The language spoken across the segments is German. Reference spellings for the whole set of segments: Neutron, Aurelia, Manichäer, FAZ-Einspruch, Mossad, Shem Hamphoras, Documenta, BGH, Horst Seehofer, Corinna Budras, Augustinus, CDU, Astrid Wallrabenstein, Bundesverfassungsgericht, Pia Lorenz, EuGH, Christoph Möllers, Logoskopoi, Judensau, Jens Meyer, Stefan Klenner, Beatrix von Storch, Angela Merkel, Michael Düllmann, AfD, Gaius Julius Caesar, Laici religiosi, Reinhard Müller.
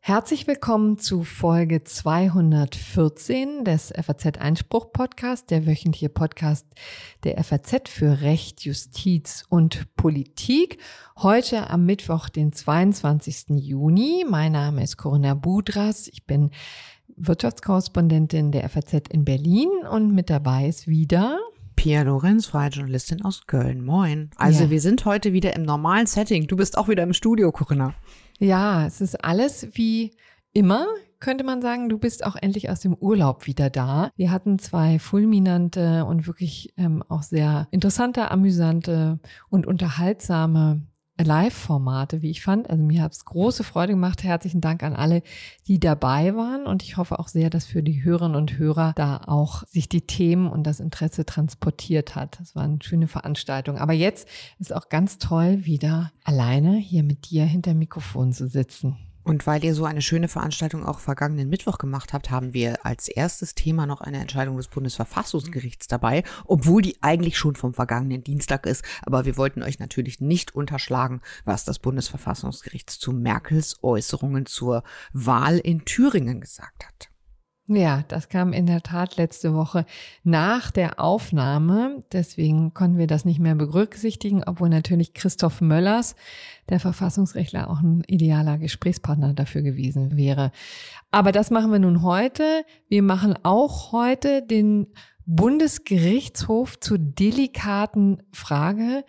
Herzlich willkommen zu Folge 214 des FAZ-Einspruch-Podcasts, der wöchentliche Podcast der FAZ für Recht, Justiz und Politik. Heute am Mittwoch, den 22. Juni. Mein Name ist Corinna Budras. Ich bin Wirtschaftskorrespondentin der FAZ in Berlin und mit dabei ist wieder Pia Lorenz, freie Journalistin aus Köln. Moin. Also ja, wir sind heute wieder im normalen Setting. Du bist auch wieder im Studio, Corinna. Ja, es ist alles wie immer, könnte man sagen. Du bist auch endlich aus dem Urlaub wieder da. Wir hatten zwei fulminante und wirklich auch sehr interessante, amüsante und unterhaltsame Live-Formate, wie ich fand. Also mir hat es große Freude gemacht. Herzlichen Dank an alle, die dabei waren. Und ich hoffe auch sehr, dass für die Hörerinnen und Hörer da auch sich die Themen und das Interesse transportiert hat. Das war eine schöne Veranstaltung. Aber jetzt ist auch ganz toll, wieder alleine hier mit dir hinter dem Mikrofon zu sitzen. Und weil ihr so eine schöne Veranstaltung auch vergangenen Mittwoch gemacht habt, haben wir als erstes Thema noch eine Entscheidung des Bundesverfassungsgerichts dabei, obwohl die eigentlich schon vom vergangenen Dienstag ist. Aber wir wollten euch natürlich nicht unterschlagen, was das Bundesverfassungsgericht zu Merkels Äußerungen zur Wahl in Thüringen gesagt hat. Ja, das kam in der Tat letzte Woche nach der Aufnahme. Deswegen konnten wir das nicht mehr berücksichtigen, obwohl natürlich Christoph Möllers, der Verfassungsrechtler, auch ein idealer Gesprächspartner dafür gewesen wäre. Aber das machen wir nun heute. Wir machen auch heute den Bundesgerichtshof zur delikaten Frage,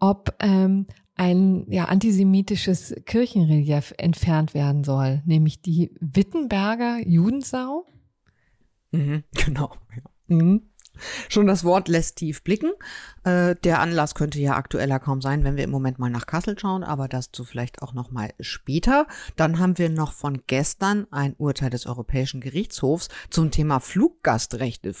ob ein antisemitisches Kirchenrelief entfernt werden soll, nämlich die Wittenberger Judensau. Mhm, genau. Ja. Mhm. Schon das Wort lässt tief blicken. Der Anlass könnte ja aktueller kaum sein, wenn wir im Moment mal nach Kassel schauen, aber das zu vielleicht auch noch mal später. Dann haben wir noch von gestern ein Urteil des Europäischen Gerichtshofs zum Thema Fluggastrechte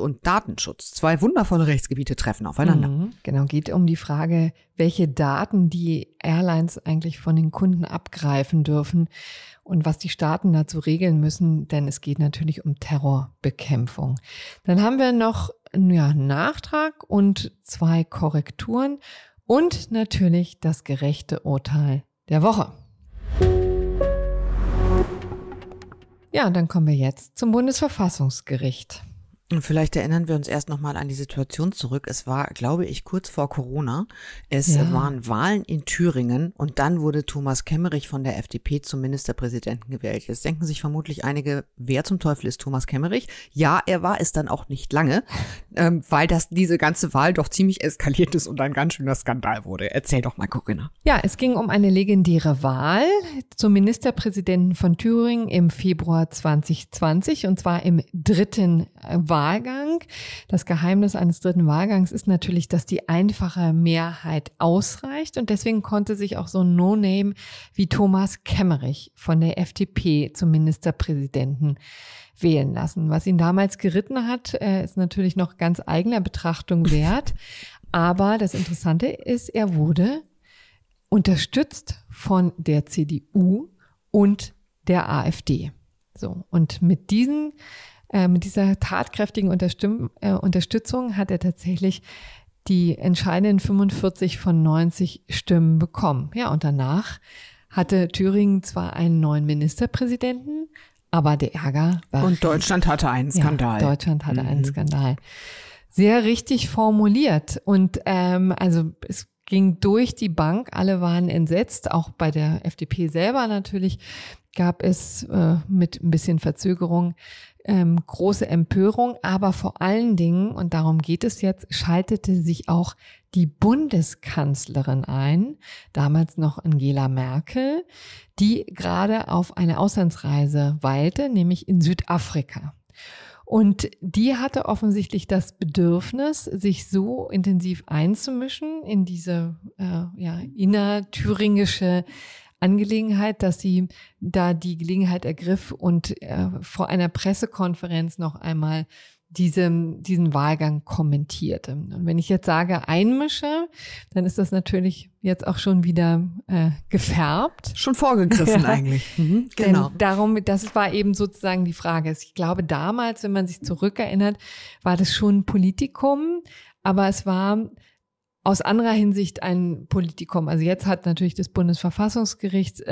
und Datenschutz. Zwei wundervolle Rechtsgebiete treffen aufeinander. Mhm, genau, geht um die Frage, welche Daten die Airlines eigentlich von den Kunden abgreifen dürfen und was die Staaten dazu regeln müssen, denn es geht natürlich um Terrorbekämpfung. Dann haben wir noch einen Nachtrag und zwei Korrekturen und natürlich das gerechte Urteil der Woche. Ja, dann kommen wir jetzt zum Bundesverfassungsgericht. Und vielleicht erinnern wir uns erst nochmal an die Situation zurück. Es war, glaube ich, kurz vor Corona. Es waren Wahlen in Thüringen und dann wurde Thomas Kemmerich von der FDP zum Ministerpräsidenten gewählt. Jetzt denken sich vermutlich einige, wer zum Teufel ist Thomas Kemmerich? Ja, er war es dann auch nicht lange, weil diese ganze Wahl doch ziemlich eskaliert ist und ein ganz schöner Skandal wurde. Erzähl doch mal, Corinna. Ja, es ging um eine legendäre Wahl zum Ministerpräsidenten von Thüringen im Februar 2020 und zwar im dritten Wahlgang. Das Geheimnis eines dritten Wahlgangs ist natürlich, dass die einfache Mehrheit ausreicht und deswegen konnte sich auch so ein No-Name wie Thomas Kemmerich von der FDP zum Ministerpräsidenten wählen lassen. Was ihn damals geritten hat, ist natürlich noch ganz eigener Betrachtung wert, aber das Interessante ist, er wurde unterstützt von der CDU und der AfD. So, und mit dieser tatkräftigen Unterstützung hat er tatsächlich die entscheidenden 45 von 90 Stimmen bekommen. Ja, und danach hatte Thüringen zwar einen neuen Ministerpräsidenten, aber der Ärger war. Und Deutschland hatte einen Skandal. Ja, Deutschland hatte einen Skandal. Sehr richtig formuliert. Und also es ging durch die Bank, alle waren entsetzt, auch bei der FDP selber natürlich gab es mit ein bisschen Verzögerung große Empörung, aber vor allen Dingen, und darum geht es jetzt, schaltete sich auch die Bundeskanzlerin ein, damals noch Angela Merkel, die gerade auf eine Auslandsreise weilte, nämlich in Südafrika. Und die hatte offensichtlich das Bedürfnis, sich so intensiv einzumischen in diese innerthüringische Angelegenheit, dass sie da die Gelegenheit ergriff und vor einer Pressekonferenz noch einmal diesen Wahlgang kommentierte. Und wenn ich jetzt sage einmische, dann ist das natürlich jetzt auch schon wieder gefärbt. Schon vorgegriffen eigentlich. Mhm, genau. Denn darum, das war eben sozusagen die Frage. Ich glaube damals, wenn man sich zurückerinnert, war das schon ein Politikum, aber es war aus anderer Hinsicht ein Politikum. Also jetzt hat natürlich das Bundesverfassungsgericht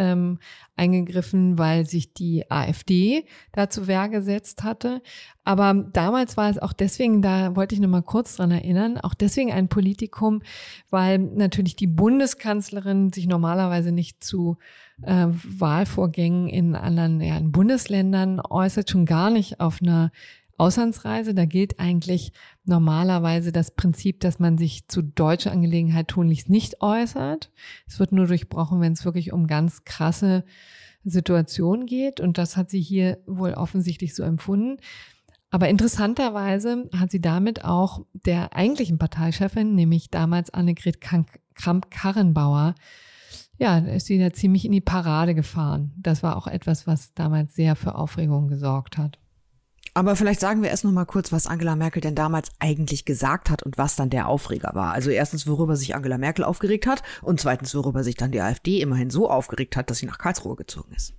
eingegriffen, weil sich die AfD da zu Wehr gesetzt hatte. Aber damals war es auch deswegen, da wollte ich nochmal kurz dran erinnern, auch deswegen ein Politikum, weil natürlich die Bundeskanzlerin sich normalerweise nicht zu Wahlvorgängen in anderen in Bundesländern äußert, schon gar nicht auf einer Auslandsreise. Da gilt eigentlich normalerweise das Prinzip, dass man sich zu deutscher Angelegenheit tunlichst nicht äußert. Es wird nur durchbrochen, wenn es wirklich um ganz krasse Situationen geht. Und das hat sie hier wohl offensichtlich so empfunden. Aber interessanterweise hat sie damit auch der eigentlichen Parteichefin, nämlich damals Annegret Kramp-Karrenbauer, ja, ist sie da ziemlich in die Parade gefahren. Das war auch etwas, was damals sehr für Aufregung gesorgt hat. Aber vielleicht sagen wir erst noch mal kurz, was Angela Merkel denn damals eigentlich gesagt hat und was dann der Aufreger war. Also erstens, worüber sich Angela Merkel aufgeregt hat und zweitens, worüber sich dann die AfD immerhin so aufgeregt hat, dass sie nach Karlsruhe gezogen ist.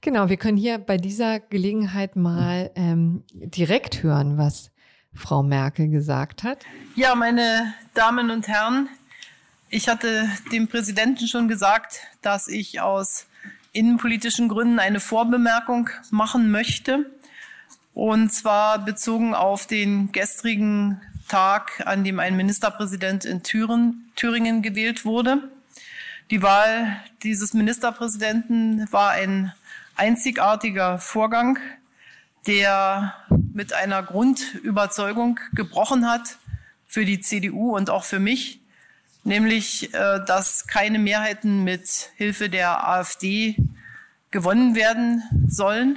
Genau, wir können hier bei dieser Gelegenheit mal direkt hören, was Frau Merkel gesagt hat. Ja, meine Damen und Herren, ich hatte dem Präsidenten schon gesagt, dass ich aus innenpolitischen Gründen eine Vorbemerkung machen möchte. Und zwar bezogen auf den gestrigen Tag, an dem ein Ministerpräsident in Thüringen gewählt wurde. Die Wahl dieses Ministerpräsidenten war ein einzigartiger Vorgang, der mit einer Grundüberzeugung gebrochen hat für die CDU und auch für mich, nämlich, dass keine Mehrheiten mit Hilfe der AfD gewonnen werden sollen.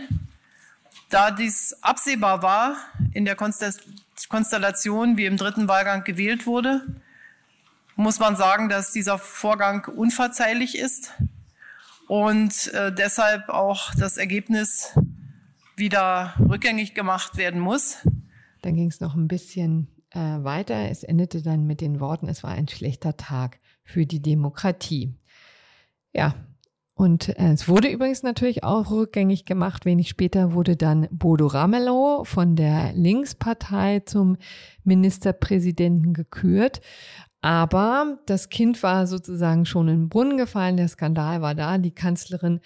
Da dies absehbar war in der Konstellation, wie im dritten Wahlgang gewählt wurde, muss man sagen, dass dieser Vorgang unverzeihlich ist und deshalb auch das Ergebnis wieder rückgängig gemacht werden muss. Dann ging es noch ein bisschen weiter. Es endete dann mit den Worten, es war ein schlechter Tag für die Demokratie. Ja. Und es wurde übrigens natürlich auch rückgängig gemacht. Wenig später wurde dann Bodo Ramelow von der Linkspartei zum Ministerpräsidenten gekürt. Aber das Kind war sozusagen schon in den Brunnen gefallen. Der Skandal war da. Die Kanzlerin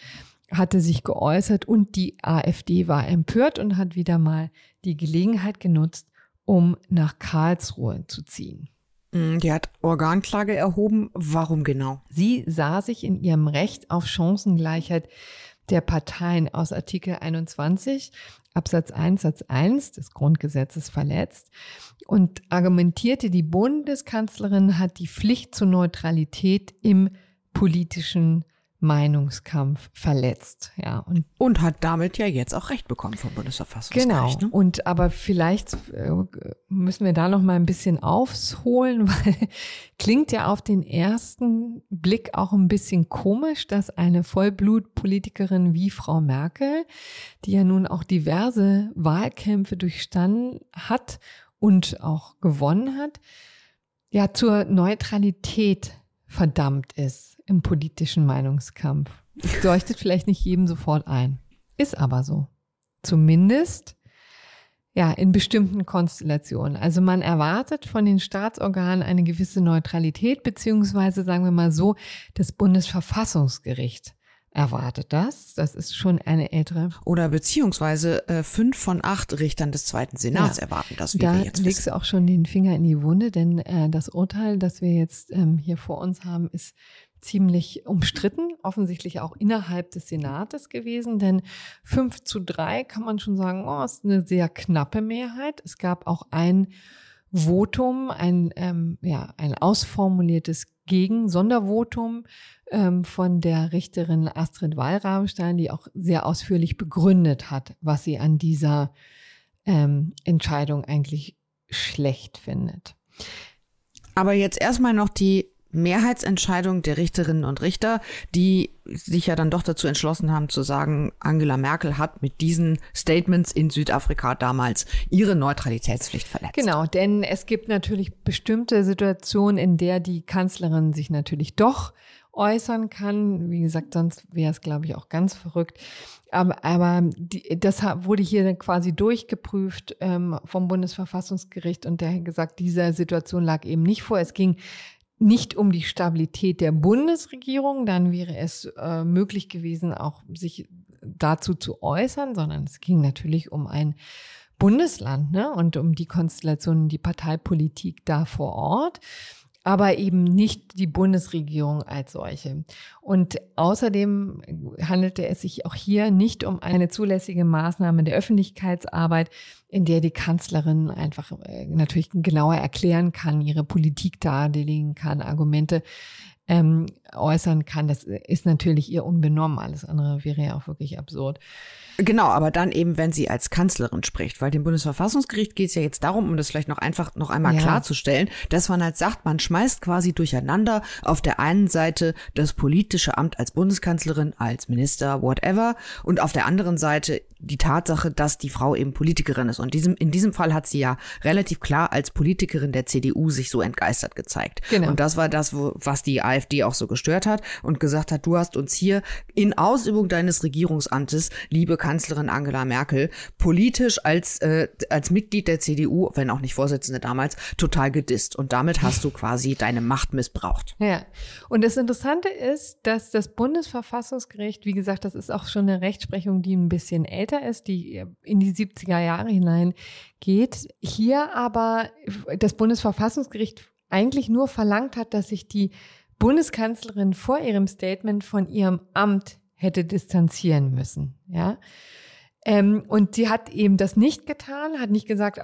hatte sich geäußert und die AfD war empört und hat wieder mal die Gelegenheit genutzt, um nach Karlsruhe zu ziehen. Die hat Organklage erhoben. Warum genau? Sie sah sich in ihrem Recht auf Chancengleichheit der Parteien aus Artikel 21 Absatz 1 Satz 1 des Grundgesetzes verletzt und argumentierte, die Bundeskanzlerin hat die Pflicht zur Neutralität im politischen Meinungskampf verletzt, ja. Und hat damit ja jetzt auch Recht bekommen vom Bundesverfassungsgericht. Genau. Ne? Und aber vielleicht müssen wir da noch mal ein bisschen aufholen, weil klingt ja auf den ersten Blick auch ein bisschen komisch, dass eine Vollblutpolitikerin wie Frau Merkel, die ja nun auch diverse Wahlkämpfe durchstanden hat und auch gewonnen hat, ja zur Neutralität verdammt ist im politischen Meinungskampf. Das leuchtet vielleicht nicht jedem sofort ein. Ist aber so. Zumindest ja in bestimmten Konstellationen. Also man erwartet von den Staatsorganen eine gewisse Neutralität, beziehungsweise sagen wir mal so, das Bundesverfassungsgericht erwartet das. Das ist schon eine ältere. Oder beziehungsweise 5 von 8 Richtern des Zweiten Senats erwarten das, wie da wir jetzt wissen. Da legst du auch schon den Finger in die Wunde, denn das Urteil, das wir jetzt hier vor uns haben, ist ziemlich umstritten, offensichtlich auch innerhalb des Senates gewesen, denn 5-3 kann man schon sagen, oh, ist eine sehr knappe Mehrheit. Es gab auch ein Votum, ein ausformuliertes Gegen-Sondervotum von der Richterin Astrid Wallrabenstein, die auch sehr ausführlich begründet hat, was sie an dieser Entscheidung eigentlich schlecht findet. Aber jetzt erstmal noch die Mehrheitsentscheidung der Richterinnen und Richter, die sich ja dann doch dazu entschlossen haben zu sagen, Angela Merkel hat mit diesen Statements in Südafrika damals ihre Neutralitätspflicht verletzt. Genau, denn es gibt natürlich bestimmte Situationen, in der die Kanzlerin sich natürlich doch äußern kann. Wie gesagt, sonst wäre es, glaube ich, auch ganz verrückt. Aber das wurde hier quasi durchgeprüft vom Bundesverfassungsgericht und der hat gesagt, diese Situation lag eben nicht vor. Es ging nicht um die Stabilität der Bundesregierung, dann wäre es möglich gewesen, auch sich dazu zu äußern, sondern es ging natürlich um ein Bundesland, ne? Und um die Konstellationen, die Parteipolitik da vor Ort, aber eben nicht die Bundesregierung als solche. Und außerdem handelte es sich auch hier nicht um eine zulässige Maßnahme der Öffentlichkeitsarbeit, in der die Kanzlerin einfach natürlich genauer erklären kann, ihre Politik darlegen kann, Argumente äußern kann. Das ist natürlich ihr unbenommen. Alles andere wäre ja auch wirklich absurd. Genau, aber dann eben, wenn sie als Kanzlerin spricht, weil dem Bundesverfassungsgericht geht es ja jetzt darum, um das vielleicht noch einmal klarzustellen, dass man halt sagt, man schmeißt quasi durcheinander auf der einen Seite das politische Amt als Bundeskanzlerin, als Minister, whatever, und auf der anderen Seite die Tatsache, dass die Frau eben Politikerin ist. Und in diesem Fall hat sie ja relativ klar als Politikerin der CDU sich so entgeistert gezeigt. Genau. Und das war das, was die AfD auch so gestört hat und gesagt hat, du hast uns hier in Ausübung deines Regierungsamtes, liebe Kanzlerin Angela Merkel, politisch als Mitglied der CDU, wenn auch nicht Vorsitzende damals, total gedisst. Und damit hast du quasi deine Macht missbraucht. Ja, und das Interessante ist, dass das Bundesverfassungsgericht, wie gesagt, das ist auch schon eine Rechtsprechung, die ein bisschen älter ist, die in die 70er Jahre hinein geht, hier aber das Bundesverfassungsgericht eigentlich nur verlangt hat, dass sich die Bundeskanzlerin vor ihrem Statement von ihrem Amt hätte distanzieren müssen. Ja? Und sie hat eben das nicht getan, hat nicht gesagt,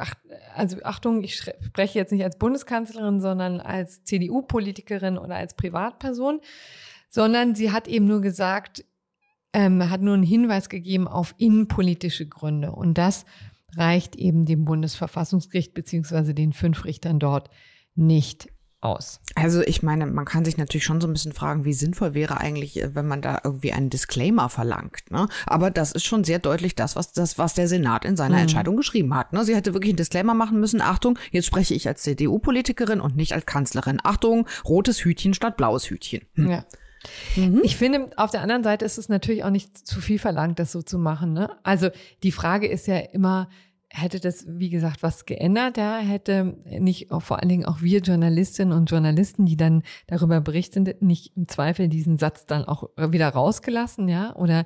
Achtung, ich spreche jetzt nicht als Bundeskanzlerin, sondern als CDU-Politikerin oder als Privatperson, sondern sie hat eben nur gesagt, hat nur einen Hinweis gegeben auf innenpolitische Gründe. Und das reicht eben dem Bundesverfassungsgericht bzw. den 5 Richtern dort nicht aus. Also ich meine, man kann sich natürlich schon so ein bisschen fragen, wie sinnvoll wäre eigentlich, wenn man da irgendwie einen Disclaimer verlangt. Ne? Aber das ist schon sehr deutlich das, was der Senat in seiner Entscheidung geschrieben hat. Ne? Sie hätte wirklich einen Disclaimer machen müssen. Achtung, jetzt spreche ich als CDU-Politikerin und nicht als Kanzlerin. Achtung, rotes Hütchen statt blaues Hütchen. Ja. Mhm. Ich finde, auf der anderen Seite ist es natürlich auch nicht zu viel verlangt, das so zu machen. Ne? Also die Frage ist ja immer, hätte das, wie gesagt, was geändert? Ja? Hätte nicht vor allen Dingen auch wir Journalistinnen und Journalisten, die dann darüber berichten, nicht im Zweifel diesen Satz dann auch wieder rausgelassen, ja? Oder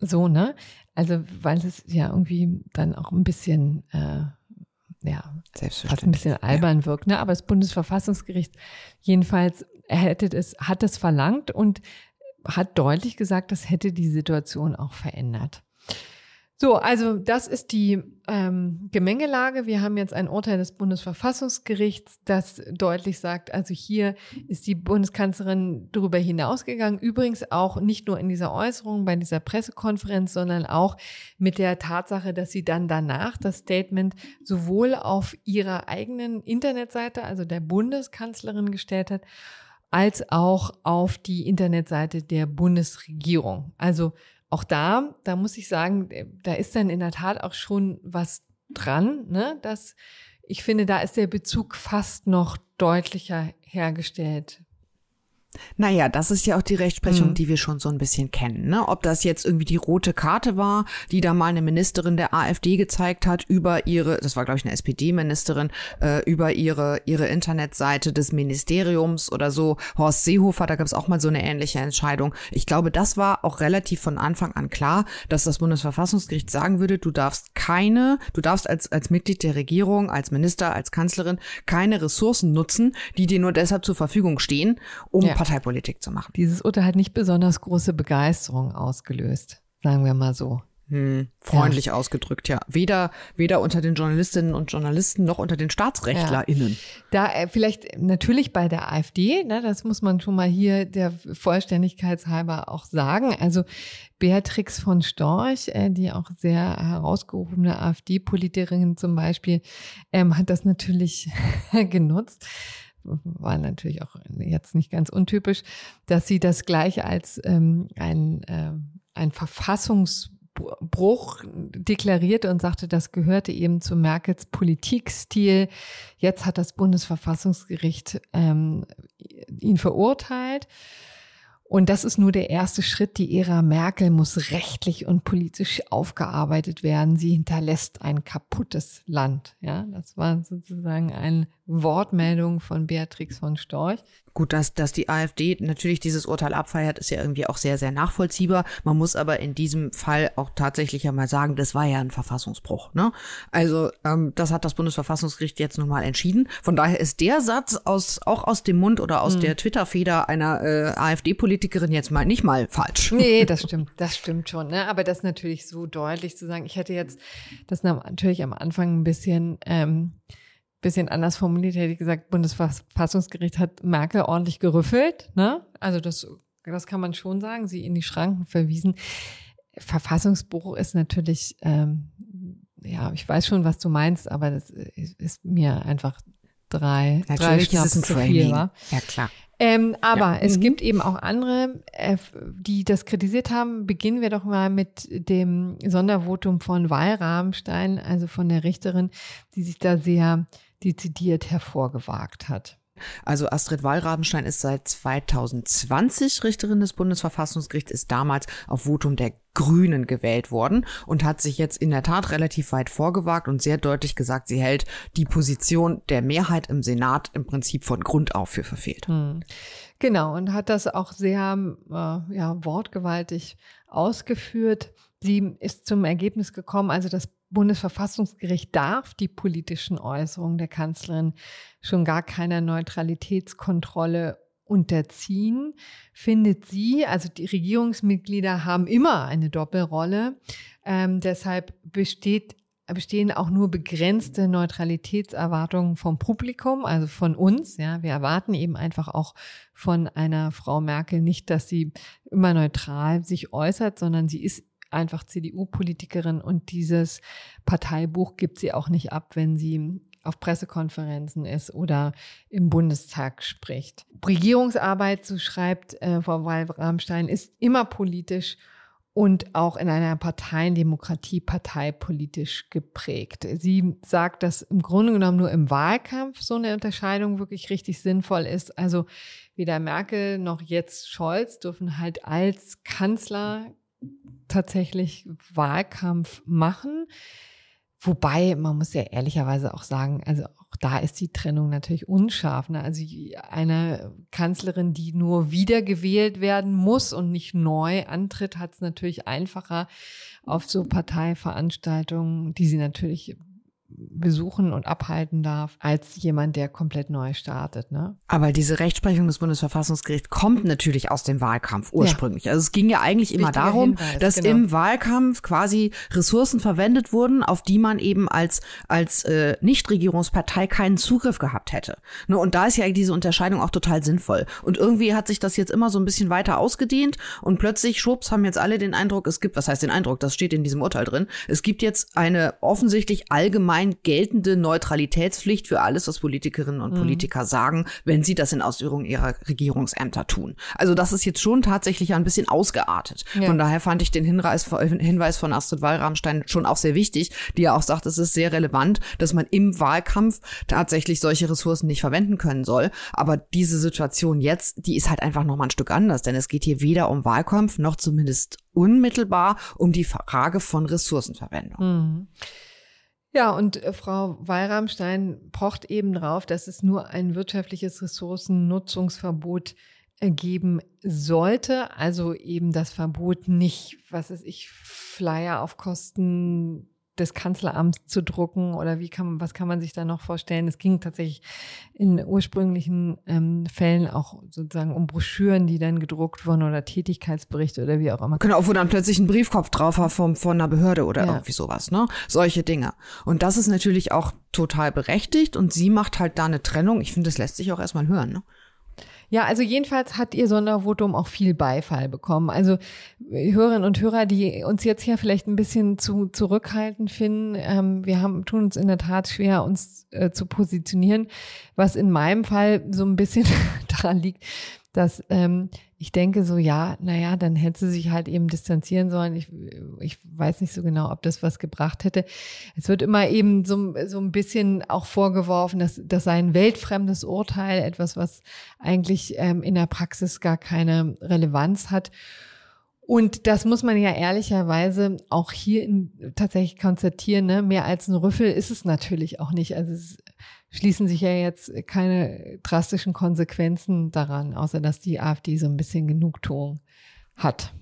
so, ne? Also weil es ja irgendwie dann auch ein bisschen fast ein bisschen albern wirkt, ne? Aber das Bundesverfassungsgericht jedenfalls hat es verlangt und hat deutlich gesagt, das hätte die Situation auch verändert. So, also das ist die Gemengelage. Wir haben jetzt ein Urteil des Bundesverfassungsgerichts, das deutlich sagt, also hier ist die Bundeskanzlerin darüber hinausgegangen. Übrigens auch nicht nur in dieser Äußerung bei dieser Pressekonferenz, sondern auch mit der Tatsache, dass sie dann danach das Statement sowohl auf ihrer eigenen Internetseite, also der Bundeskanzlerin, gestellt hat, als auch auf die Internetseite der Bundesregierung. Also auch da muss ich sagen, da ist dann in der Tat auch schon was dran, ne? Dass, ich finde, da ist der Bezug fast noch deutlicher hergestellt. Naja, das ist ja auch die Rechtsprechung, die wir schon so ein bisschen kennen. Ne? Ob das jetzt irgendwie die rote Karte war, die da mal eine Ministerin der AfD gezeigt hat über ihre, das war glaube ich eine SPD-Ministerin, über ihre Internetseite des Ministeriums oder so. Horst Seehofer, da gab es auch mal so eine ähnliche Entscheidung. Ich glaube, das war auch relativ von Anfang an klar, dass das Bundesverfassungsgericht sagen würde, du darfst als Mitglied der Regierung, als Minister, als Kanzlerin keine Ressourcen nutzen, die dir nur deshalb zur Verfügung stehen, um Parteipolitik zu machen. Dieses Urteil hat nicht besonders große Begeisterung ausgelöst, sagen wir mal so. Freundlich ausgedrückt, ja. Weder unter den Journalistinnen und Journalisten noch unter den StaatsrechtlerInnen. Ja. Da vielleicht natürlich bei der AfD, ne, das muss man schon mal hier der Vollständigkeit halber auch sagen. Also Beatrix von Storch, die auch sehr herausgehobene AfD-Politikerin zum Beispiel, hat das natürlich genutzt. war natürlich auch jetzt nicht ganz untypisch, dass sie das gleich als ein Verfassungsbruch deklarierte und sagte, das gehörte eben zu Merkels Politikstil. Jetzt hat das Bundesverfassungsgericht ihn verurteilt. Und das ist nur der erste Schritt. Die Ära Merkel muss rechtlich und politisch aufgearbeitet werden. Sie hinterlässt ein kaputtes Land. Ja, das war sozusagen eine Wortmeldung von Beatrix von Storch. Gut, dass die AfD natürlich dieses Urteil abfeiert, ist ja irgendwie auch sehr, sehr nachvollziehbar. Man muss aber in diesem Fall auch tatsächlich einmal sagen, das war ja ein Verfassungsbruch. Ne? Also das hat das Bundesverfassungsgericht jetzt nochmal entschieden. Von daher ist der Satz aus dem Mund oder aus der Twitter-Feder einer AfD-Politikerin jetzt mal nicht mal falsch. Nee, das stimmt schon. Ne? Aber das natürlich so deutlich zu sagen, ich hätte jetzt das natürlich am Anfang ein bisschen anders formuliert, hätte ich gesagt, Bundesverfassungsgericht hat Merkel ordentlich gerüffelt, ne? Also das kann man schon sagen, sie in die Schranken verwiesen. Verfassungsbruch ist natürlich, ja, ich weiß schon, was du meinst, aber das ist mir einfach drei Schnaps zu viel, war. Ja, klar. Aber es gibt eben auch andere, die das kritisiert haben. Beginnen wir doch mal mit dem Sondervotum von Wallrabenstein, also von der Richterin, die sich da sehr dezidiert hervorgewagt hat. Also Astrid Wallrabenstein ist seit 2020 Richterin des Bundesverfassungsgerichts, ist damals auf Votum der Grünen gewählt worden und hat sich jetzt in der Tat relativ weit vorgewagt und sehr deutlich gesagt, sie hält die Position der Mehrheit im Senat im Prinzip von Grund auf für verfehlt. Genau, und hat das auch sehr wortgewaltig ausgeführt. Sie ist zum Ergebnis gekommen, also das Bundesverfassungsgericht darf die politischen Äußerungen der Kanzlerin schon gar keiner Neutralitätskontrolle unterziehen, findet sie. Also die Regierungsmitglieder haben immer eine Doppelrolle. Deshalb bestehen auch nur begrenzte Neutralitätserwartungen vom Publikum, also von uns. Ja, wir erwarten eben einfach auch von einer Frau Merkel nicht, dass sie immer neutral sich äußert, sondern sie ist einfach CDU-Politikerin und dieses Parteibuch gibt sie auch nicht ab, wenn sie auf Pressekonferenzen ist oder im Bundestag spricht. Regierungsarbeit, so schreibt Frau Wallrabenstein, ist immer politisch und auch in einer Parteiendemokratie parteipolitisch geprägt. Sie sagt, dass im Grunde genommen nur im Wahlkampf so eine Unterscheidung wirklich richtig sinnvoll ist. Also weder Merkel noch jetzt Scholz dürfen halt als Kanzler tatsächlich Wahlkampf machen. Wobei, man muss ja ehrlicherweise auch sagen, also auch da ist die Trennung natürlich unscharf. Ne? Also eine Kanzlerin, die nur wiedergewählt werden muss und nicht neu antritt, hat es natürlich einfacher, auf so Parteiveranstaltungen, die sie natürlich besuchen und abhalten darf, als jemand, der komplett neu startet. Ne? Aber diese Rechtsprechung des Bundesverfassungsgerichts kommt natürlich aus dem Wahlkampf ursprünglich. Ja. Also es ging ja eigentlich immer darum, dass im Wahlkampf quasi Ressourcen verwendet wurden, auf die man eben als Nichtregierungspartei keinen Zugriff gehabt hätte. Ne? Und da ist ja diese Unterscheidung auch total sinnvoll. Und irgendwie hat sich das jetzt immer so ein bisschen weiter ausgedehnt und plötzlich, schwupps, haben jetzt alle den Eindruck, das steht in diesem Urteil drin, es gibt jetzt eine offensichtlich allgemein geltende Neutralitätspflicht für alles, was Politikerinnen und Politiker sagen, wenn sie das in Ausübung ihrer Regierungsämter tun. Also das ist jetzt schon tatsächlich ein bisschen ausgeartet. Ja. Von daher fand ich den Hinweis von Astrid Wallrabenstein schon auch sehr wichtig, die ja auch sagt, es ist sehr relevant, dass man im Wahlkampf tatsächlich solche Ressourcen nicht verwenden können soll. Aber diese Situation jetzt, die ist halt einfach nochmal ein Stück anders, denn es geht hier weder um Wahlkampf noch zumindest unmittelbar um die Frage von Ressourcenverwendung. Mhm. Ja, und Frau Wallrabenstein pocht eben drauf, dass es nur ein wirtschaftliches Ressourcennutzungsverbot geben sollte. Also eben das Verbot nicht, Flyer auf Kosten des Kanzleramts zu drucken oder was kann man sich da noch vorstellen? Es ging tatsächlich in ursprünglichen Fällen auch sozusagen um Broschüren, die dann gedruckt wurden oder Tätigkeitsberichte oder wie auch immer. Genau, wo dann plötzlich ein Briefkopf drauf war von einer Behörde oder irgendwie sowas, ne? Solche Dinge. Und das ist natürlich auch total berechtigt und sie macht halt da eine Trennung. Ich finde, das lässt sich auch erstmal hören, ne? Ja, also jedenfalls hat Ihr Sondervotum auch viel Beifall bekommen. Also Hörerinnen und Hörer, die uns jetzt hier vielleicht ein bisschen zu zurückhaltend finden, tun uns in der Tat schwer, uns zu positionieren, was in meinem Fall so ein bisschen daran liegt, dass ich denke so, dann hätte sie sich halt eben distanzieren sollen. Ich weiß nicht so genau, ob das was gebracht hätte. Es wird immer eben so ein bisschen auch vorgeworfen, dass das sei ein weltfremdes Urteil, etwas, was eigentlich in der Praxis gar keine Relevanz hat. Und das muss man ja ehrlicherweise auch hier tatsächlich konstatieren, ne? Mehr als ein Rüffel ist es natürlich auch nicht. Also es schließen sich ja jetzt keine drastischen Konsequenzen daran, außer dass die AfD so ein bisschen Genugtuung hat.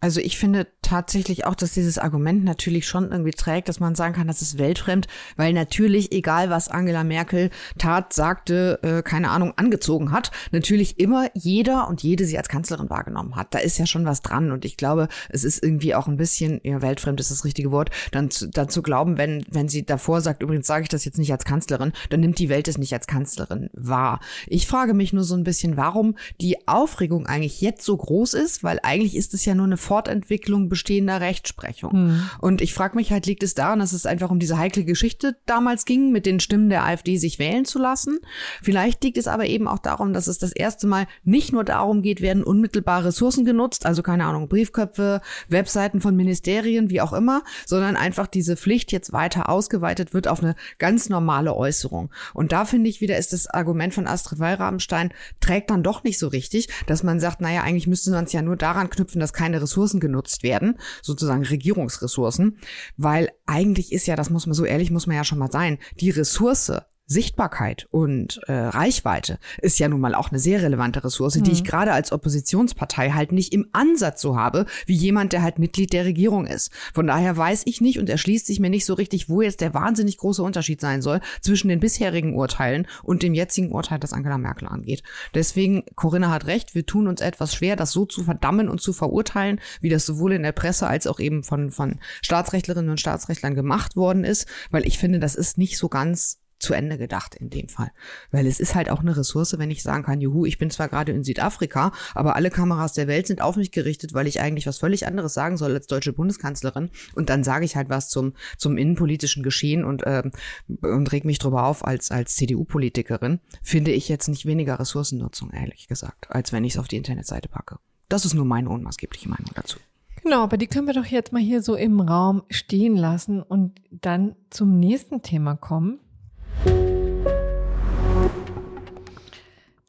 Also ich finde tatsächlich auch, dass dieses Argument natürlich schon irgendwie trägt, dass man sagen kann, das ist weltfremd, weil natürlich, egal was Angela Merkel tat, sagte, keine Ahnung, angezogen hat, natürlich immer jeder und jede sie als Kanzlerin wahrgenommen hat. Da ist ja schon was dran und ich glaube, es ist irgendwie auch ein bisschen, ja, weltfremd ist das richtige Wort, dann zu glauben, wenn sie davor sagt, übrigens sage ich das jetzt nicht als Kanzlerin, dann nimmt die Welt es nicht als Kanzlerin wahr. Ich frage mich nur so ein bisschen, warum die Aufregung eigentlich jetzt so groß ist, weil eigentlich ist es ja nur eine Fortentwicklung bestehender Rechtsprechung. Und ich frage mich halt, liegt es daran, dass es einfach um diese heikle Geschichte damals ging, mit den Stimmen der AfD sich wählen zu lassen? Vielleicht liegt es aber eben auch darum, dass es das erste Mal nicht nur darum geht, werden unmittelbar Ressourcen genutzt, also keine Ahnung, Briefköpfe, Webseiten von Ministerien, wie auch immer, sondern einfach diese Pflicht jetzt weiter ausgeweitet wird auf eine ganz normale Äußerung. Und da finde ich wieder, ist das Argument von Astrid Wallrabenstein, trägt dann doch nicht so richtig, dass man sagt, naja, eigentlich müsste man es ja nur daran knüpfen, dass keine Ressourcen genutzt werden, sozusagen Regierungsressourcen, weil eigentlich ist ja, das muss man, so ehrlich muss man ja schon mal sein, die Ressource Sichtbarkeit und Reichweite ist ja nun mal auch eine sehr relevante Ressource, die ich gerade als Oppositionspartei halt nicht im Ansatz so habe, wie jemand, der halt Mitglied der Regierung ist. Von daher weiß ich nicht und erschließt sich mir nicht so richtig, wo jetzt der wahnsinnig große Unterschied sein soll zwischen den bisherigen Urteilen und dem jetzigen Urteil, das Angela Merkel angeht. Deswegen, Corinna hat recht, wir tun uns etwas schwer, das so zu verdammen und zu verurteilen, wie das sowohl in der Presse als auch eben von Staatsrechtlerinnen und Staatsrechtlern gemacht worden ist, weil ich finde, das ist nicht so ganz zu Ende gedacht in dem Fall. Weil es ist halt auch eine Ressource, wenn ich sagen kann, juhu, ich bin zwar gerade in Südafrika, aber alle Kameras der Welt sind auf mich gerichtet, weil ich eigentlich was völlig anderes sagen soll als deutsche Bundeskanzlerin. Und dann sage ich halt was zum innenpolitischen Geschehen und reg mich drüber auf als CDU-Politikerin. Finde ich jetzt nicht weniger Ressourcennutzung, ehrlich gesagt, als wenn ich es auf die Internetseite packe. Das ist nur meine unmaßgebliche Meinung dazu. Genau, aber die können wir doch jetzt mal hier so im Raum stehen lassen und dann zum nächsten Thema kommen.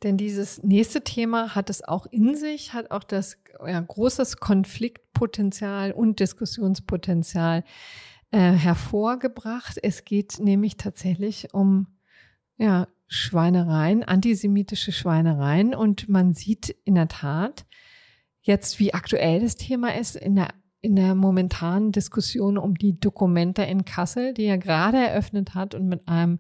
Denn dieses nächste Thema hat es auch in sich, hat auch das großes Konfliktpotenzial und Diskussionspotenzial hervorgebracht. Es geht nämlich tatsächlich um Schweinereien, antisemitische Schweinereien. Und man sieht in der Tat jetzt, wie aktuell das Thema ist in der momentanen Diskussion um die Documenta in Kassel, die ja gerade eröffnet hat und mit einem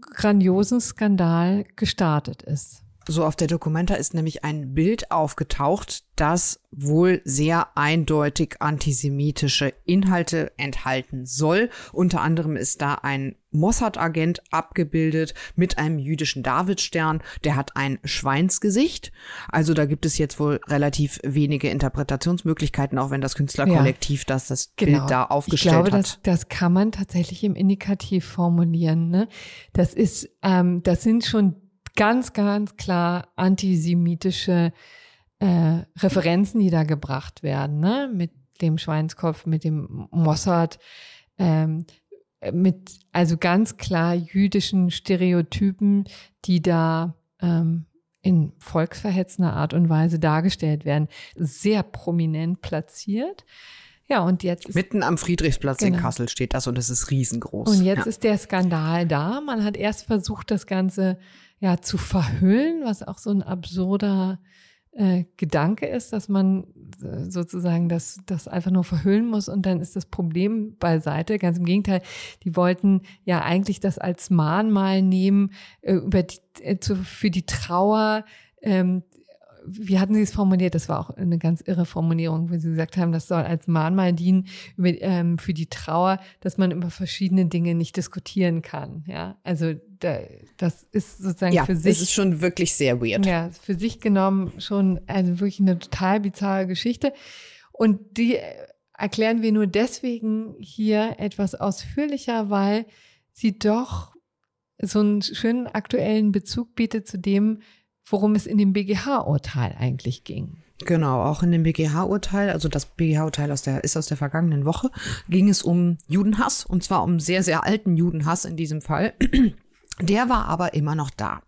grandiosen Skandal gestartet ist. So, auf der Documenta ist nämlich ein Bild aufgetaucht, das wohl sehr eindeutig antisemitische Inhalte enthalten soll. Unter anderem ist da ein Mossad-Agent abgebildet mit einem jüdischen Davidstern. Der hat ein Schweinsgesicht. Also da gibt es jetzt wohl relativ wenige Interpretationsmöglichkeiten, auch wenn das Künstlerkollektiv das Bild da aufgestellt hat. Ich glaube, das kann man tatsächlich im Indikativ formulieren, ne? Das ist, das sind schon ganz, ganz klar antisemitische Referenzen, die da gebracht werden, ne? Mit dem Schweinskopf, mit dem Mossad, mit also ganz klar jüdischen Stereotypen, die da in volksverhetzender Art und Weise dargestellt werden, sehr prominent platziert. Ja, und jetzt ist mitten am Friedrichsplatz in Kassel steht das und es ist riesengroß. Und jetzt ist der Skandal da. Man hat erst versucht, das Ganze zu verhüllen, was auch so ein absurder Gedanke ist, dass man sozusagen das einfach nur verhüllen muss und dann ist das Problem beiseite. Ganz im Gegenteil, die wollten ja eigentlich das als Mahnmal nehmen für die Trauer wie hatten Sie es formuliert? Das war auch eine ganz irre Formulierung, wenn Sie gesagt haben, das soll als Mahnmal dienen für die Trauer, dass man über verschiedene Dinge nicht diskutieren kann. Ja, also das ist sozusagen für sich. Ja, das ist schon wirklich sehr weird. Ja, für sich genommen schon, also wirklich eine total bizarre Geschichte. Und die erklären wir nur deswegen hier etwas ausführlicher, weil sie doch so einen schönen aktuellen Bezug bietet zu dem, worum es in dem BGH-Urteil eigentlich ging. Genau, auch in dem BGH-Urteil, also das BGH-Urteil aus der vergangenen Woche, ging es um Judenhass, und zwar um sehr, sehr alten Judenhass in diesem Fall. Der war aber immer noch da.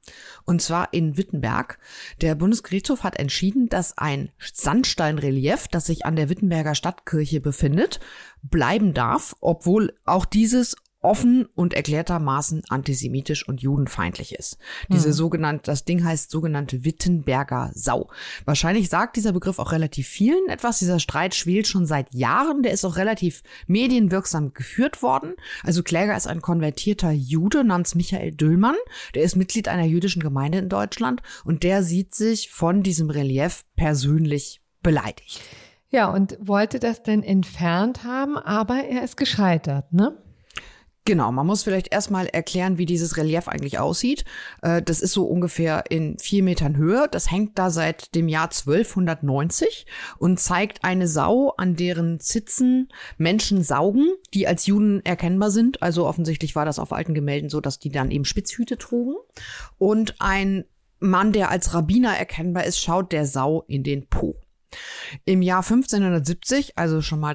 Und zwar in Wittenberg. Der Bundesgerichtshof hat entschieden, dass ein Sandsteinrelief, das sich an der Wittenberger Stadtkirche befindet, bleiben darf, obwohl auch dieses offen und erklärtermaßen antisemitisch und judenfeindlich ist. Das Ding heißt sogenannte Wittenberger Sau. Wahrscheinlich sagt dieser Begriff auch relativ vielen etwas. Dieser Streit schwelt schon seit Jahren. Der ist auch relativ medienwirksam geführt worden. Also Kläger ist ein konvertierter Jude namens Michael Düllmann. Der ist Mitglied einer jüdischen Gemeinde in Deutschland und der sieht sich von diesem Relief persönlich beleidigt. Ja, und wollte das denn entfernt haben, aber er ist gescheitert, ne? Genau, man muss vielleicht erstmal erklären, wie dieses Relief eigentlich aussieht. Das ist so ungefähr in 4 Metern Höhe. Das hängt da seit dem Jahr 1290 und zeigt eine Sau, an deren Zitzen Menschen saugen, die als Juden erkennbar sind. Also offensichtlich war das auf alten Gemälden so, dass die dann eben Spitzhüte trugen. Und ein Mann, der als Rabbiner erkennbar ist, schaut der Sau in den Po. Im Jahr 1570, also schon mal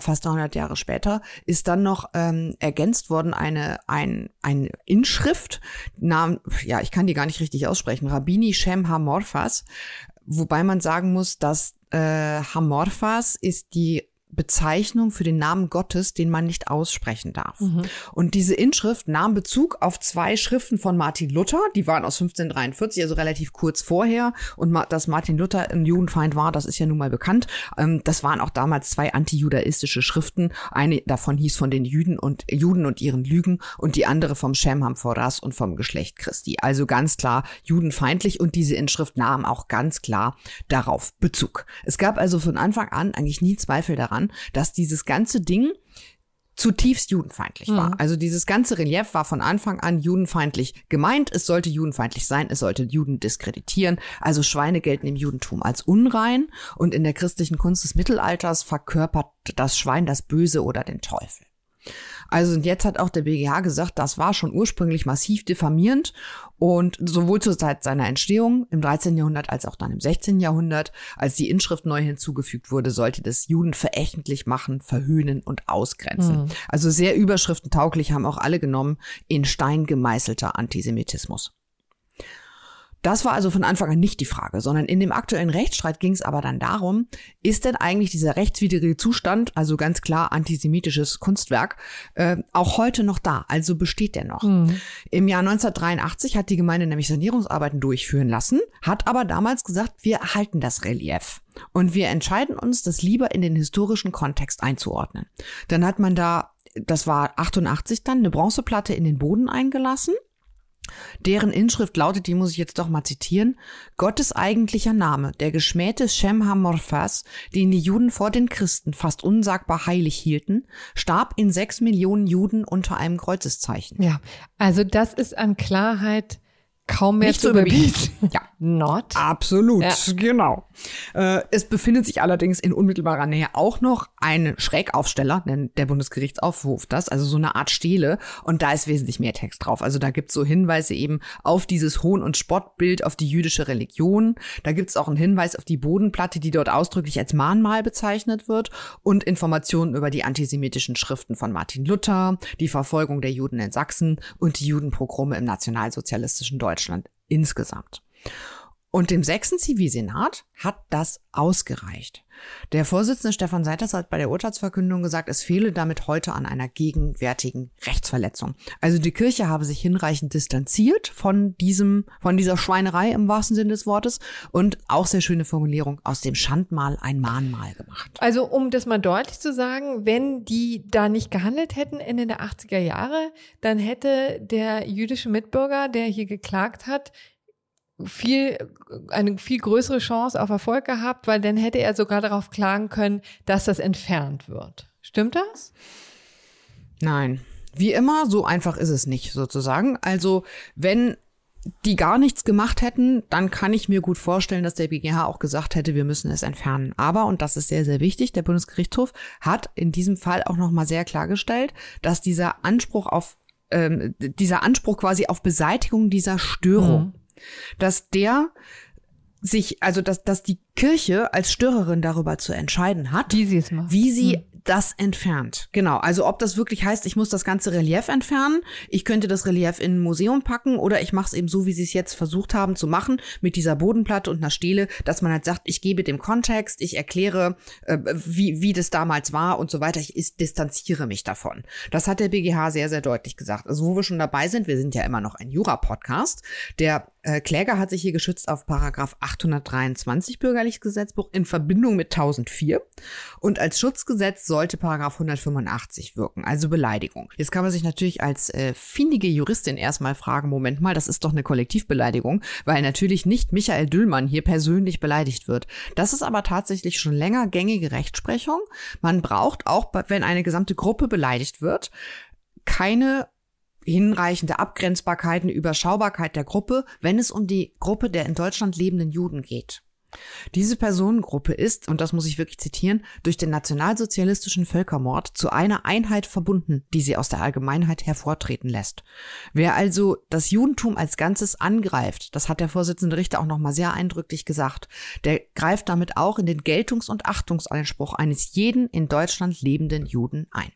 fast 300 Jahre später, ist dann noch ergänzt worden eine Inschrift, ich kann die gar nicht richtig aussprechen, Rabbini Shem Hamorphas, wobei man sagen muss, dass Hamorphas ist die Bezeichnung für den Namen Gottes, den man nicht aussprechen darf. Mhm. Und diese Inschrift nahm Bezug auf 2 Schriften von Martin Luther, die waren aus 1543, also relativ kurz vorher. Und dass Martin Luther ein Judenfeind war, das ist ja nun mal bekannt. Das waren auch damals 2 antijudaistische Schriften. Eine davon hieß von den Juden und ihren Lügen und die andere vom Shem Hamphoras und vom Geschlecht Christi. Also ganz klar judenfeindlich, und diese Inschrift nahm auch ganz klar darauf Bezug. Es gab also von Anfang an eigentlich nie Zweifel daran, dass dieses ganze Ding zutiefst judenfeindlich war. Also dieses ganze Relief war von Anfang an judenfeindlich gemeint. Es sollte judenfeindlich sein, es sollte Juden diskreditieren. Also Schweine gelten im Judentum als unrein, und in der christlichen Kunst des Mittelalters verkörpert das Schwein das Böse oder den Teufel. Also und jetzt hat auch der BGH gesagt, das war schon ursprünglich massiv diffamierend, und sowohl zur Zeit seiner Entstehung im 13. Jahrhundert als auch dann im 16. Jahrhundert, als die Inschrift neu hinzugefügt wurde, sollte das Juden verächtlich machen, verhöhnen und ausgrenzen. Also sehr überschriftentauglich, haben auch alle genommen, in Stein gemeißelter Antisemitismus. Das war also von Anfang an nicht die Frage, sondern in dem aktuellen Rechtsstreit ging es aber dann darum, ist denn eigentlich dieser rechtswidrige Zustand, also ganz klar antisemitisches Kunstwerk, auch heute noch da? Also besteht der noch? Im Jahr 1983 hat die Gemeinde nämlich Sanierungsarbeiten durchführen lassen, hat aber damals gesagt, wir erhalten das Relief. Und wir entscheiden uns, das lieber in den historischen Kontext einzuordnen. Dann hat man da, das war 88 dann, eine Bronzeplatte in den Boden eingelassen. Deren Inschrift lautet, die muss ich jetzt doch mal zitieren: Gottes eigentlicher Name, der geschmähte Shem Hamorphas, den die Juden vor den Christen fast unsagbar heilig hielten, starb in 6 Millionen Juden unter einem Kreuzeszeichen. Ja, also das ist an Klarheit kaum mehr zu überbieten. Ja, not. Absolut, ja. Genau. Es befindet sich allerdings in unmittelbarer Nähe auch noch ein Schrägaufsteller, nennt der Bundesgerichtshof das, also so eine Art Stele. Und da ist wesentlich mehr Text drauf. Also da gibt's so Hinweise eben auf dieses Hohn- und Spottbild, auf die jüdische Religion. Da gibt's auch einen Hinweis auf die Bodenplatte, die dort ausdrücklich als Mahnmal bezeichnet wird, und Informationen über die antisemitischen Schriften von Martin Luther, die Verfolgung der Juden in Sachsen und die Judenpogrome im nationalsozialistischen Deutschland insgesamt. Und dem 6. Zivilsenat hat das ausgereicht. Der Vorsitzende Stefan Seiters hat bei der Urteilsverkündung gesagt, es fehle damit heute an einer gegenwärtigen Rechtsverletzung. Also die Kirche habe sich hinreichend distanziert von dieser Schweinerei im wahrsten Sinne des Wortes, und auch sehr schöne Formulierung, aus dem Schandmal ein Mahnmal gemacht. Also um das mal deutlich zu sagen, wenn die da nicht gehandelt hätten Ende der 80er Jahre, dann hätte der jüdische Mitbürger, der hier geklagt hat, eine viel größere Chance auf Erfolg gehabt, weil dann hätte er sogar darauf klagen können, dass das entfernt wird. Stimmt das? Nein. Wie immer, so einfach ist es nicht, sozusagen. Also, wenn die gar nichts gemacht hätten, dann kann ich mir gut vorstellen, dass der BGH auch gesagt hätte, wir müssen es entfernen. Aber, und das ist sehr, sehr wichtig, der Bundesgerichtshof hat in diesem Fall auch nochmal sehr klargestellt, dass dieser Anspruch quasi auf Beseitigung dieser Störung, dass der sich, also dass die Kirche als Störerin darüber zu entscheiden hat, wie sie es macht, wie sie das entfernt. Genau, also ob das wirklich heißt, ich muss das ganze Relief entfernen, ich könnte das Relief in ein Museum packen oder ich mache es eben so, wie sie es jetzt versucht haben zu machen, mit dieser Bodenplatte und einer Stele, dass man halt sagt, ich gebe dem Kontext, ich erkläre, wie das damals war und so weiter, ich distanziere mich davon. Das hat der BGH sehr, sehr deutlich gesagt. Also wo wir schon dabei sind, wir sind ja immer noch ein Jura-Podcast, der Kläger hat sich hier geschützt auf Paragraph 823 Bürgerliches Gesetzbuch in Verbindung mit 1004 und als Schutzgesetz sollte Paragraph 185 wirken, also Beleidigung. Jetzt kann man sich natürlich als findige Juristin erstmal fragen, Moment mal, das ist doch eine Kollektivbeleidigung, weil natürlich nicht Michael Düllmann hier persönlich beleidigt wird. Das ist aber tatsächlich schon länger gängige Rechtsprechung. Man braucht auch, wenn eine gesamte Gruppe beleidigt wird, keine hinreichende Abgrenzbarkeiten, Überschaubarkeit der Gruppe, wenn es um die Gruppe der in Deutschland lebenden Juden geht. Diese Personengruppe ist, und das muss ich wirklich zitieren, durch den nationalsozialistischen Völkermord zu einer Einheit verbunden, die sie aus der Allgemeinheit hervortreten lässt. Wer also das Judentum als Ganzes angreift, das hat der Vorsitzende Richter auch nochmal sehr eindrücklich gesagt, der greift damit auch in den Geltungs- und Achtungsanspruch eines jeden in Deutschland lebenden Juden ein.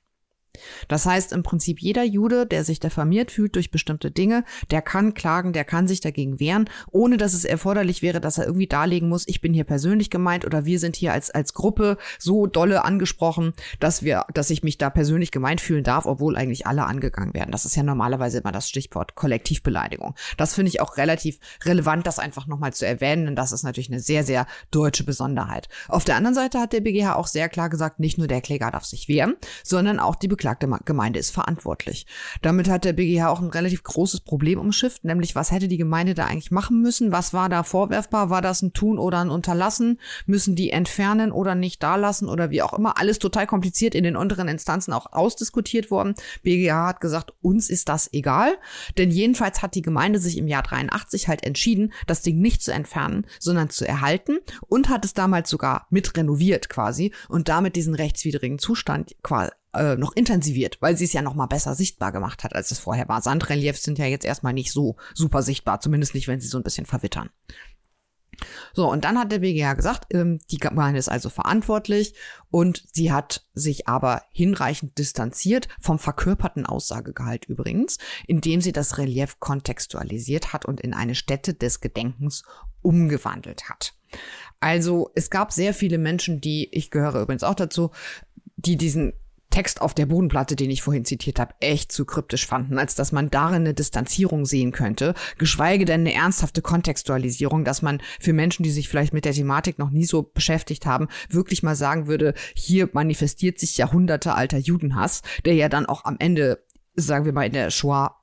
Das heißt im Prinzip, jeder Jude, der sich diffamiert fühlt durch bestimmte Dinge, der kann klagen, der kann sich dagegen wehren, ohne dass es erforderlich wäre, dass er irgendwie darlegen muss, ich bin hier persönlich gemeint oder wir sind hier als Gruppe so dolle angesprochen, dass ich mich da persönlich gemeint fühlen darf, obwohl eigentlich alle angegangen werden. Das ist ja normalerweise immer das Stichwort Kollektivbeleidigung. Das finde ich auch relativ relevant, das einfach nochmal zu erwähnen, denn das ist natürlich eine sehr, sehr deutsche Besonderheit. Auf der anderen Seite hat der BGH auch sehr klar gesagt, nicht nur der Kläger darf sich wehren, sondern auch die Beklagte Gemeinde ist verantwortlich. Damit hat der BGH auch ein relativ großes Problem umschifft, nämlich was hätte die Gemeinde da eigentlich machen müssen? Was war da vorwerfbar? War das ein Tun oder ein Unterlassen? Müssen die entfernen oder nicht dalassen oder wie auch immer? Alles total kompliziert in den unteren Instanzen auch ausdiskutiert worden. BGH hat gesagt, uns ist das egal, denn jedenfalls hat die Gemeinde sich im Jahr 83 halt entschieden, das Ding nicht zu entfernen, sondern zu erhalten und hat es damals sogar mit renoviert quasi und damit diesen rechtswidrigen Zustand quasi noch intensiviert, weil sie es ja noch mal besser sichtbar gemacht hat, als es vorher war. Sandreliefs sind ja jetzt erstmal nicht so super sichtbar, zumindest nicht, wenn sie so ein bisschen verwittern. So, und dann hat der BGH gesagt, die Gemeinde ist also verantwortlich und sie hat sich aber hinreichend distanziert vom verkörperten Aussagegehalt übrigens, indem sie das Relief kontextualisiert hat und in eine Stätte des Gedenkens umgewandelt hat. Also es gab sehr viele Menschen, ich gehöre übrigens auch dazu, die diesen Text auf der Bodenplatte, den ich vorhin zitiert habe, echt zu kryptisch fanden, als dass man darin eine Distanzierung sehen könnte, geschweige denn eine ernsthafte Kontextualisierung, dass man für Menschen, die sich vielleicht mit der Thematik noch nie so beschäftigt haben, wirklich mal sagen würde, hier manifestiert sich jahrhundertealter Judenhass, der ja dann auch am Ende, sagen wir mal, in der Shoah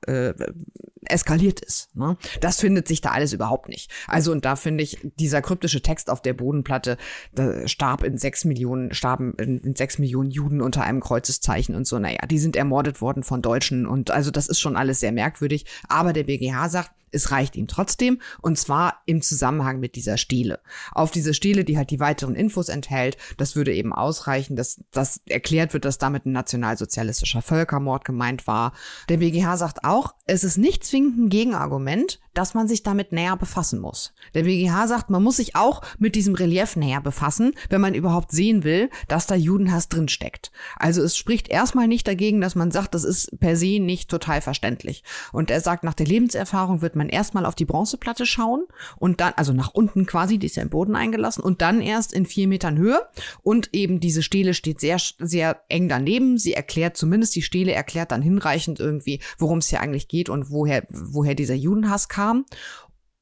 eskaliert ist. Ne? Das findet sich da alles überhaupt nicht. Also und da finde ich, dieser kryptische Text auf der Bodenplatte, da starben in 6 Millionen Juden unter einem Kreuzeszeichen und so. Naja, die sind ermordet worden von Deutschen und also das ist schon alles sehr merkwürdig. Aber der BGH sagt, es reicht ihm trotzdem und zwar im Zusammenhang mit dieser Stele. Auf diese Stele, die halt die weiteren Infos enthält, das würde eben ausreichen, dass das erklärt wird, dass damit ein nationalsozialistischer Völkermord gemeint war. Der BGH sagt auch, es ist nicht zwingend ein Gegenargument, dass man sich damit näher befassen muss. Der BGH sagt, man muss sich auch mit diesem Relief näher befassen, wenn man überhaupt sehen will, dass da Judenhass drinsteckt. Also es spricht erstmal nicht dagegen, dass man sagt, das ist per se nicht total verständlich. Und er sagt, nach der Lebenserfahrung wird man erstmal auf die Bronzeplatte schauen und dann, also nach unten quasi, die ist ja im Boden eingelassen und dann erst in 4 Metern Höhe und eben diese Stele steht sehr, sehr eng daneben. Sie erklärt, zumindest die Stele erklärt dann hinreichend irgendwie, worum es hier eigentlich geht und woher dieser Judenhass kam.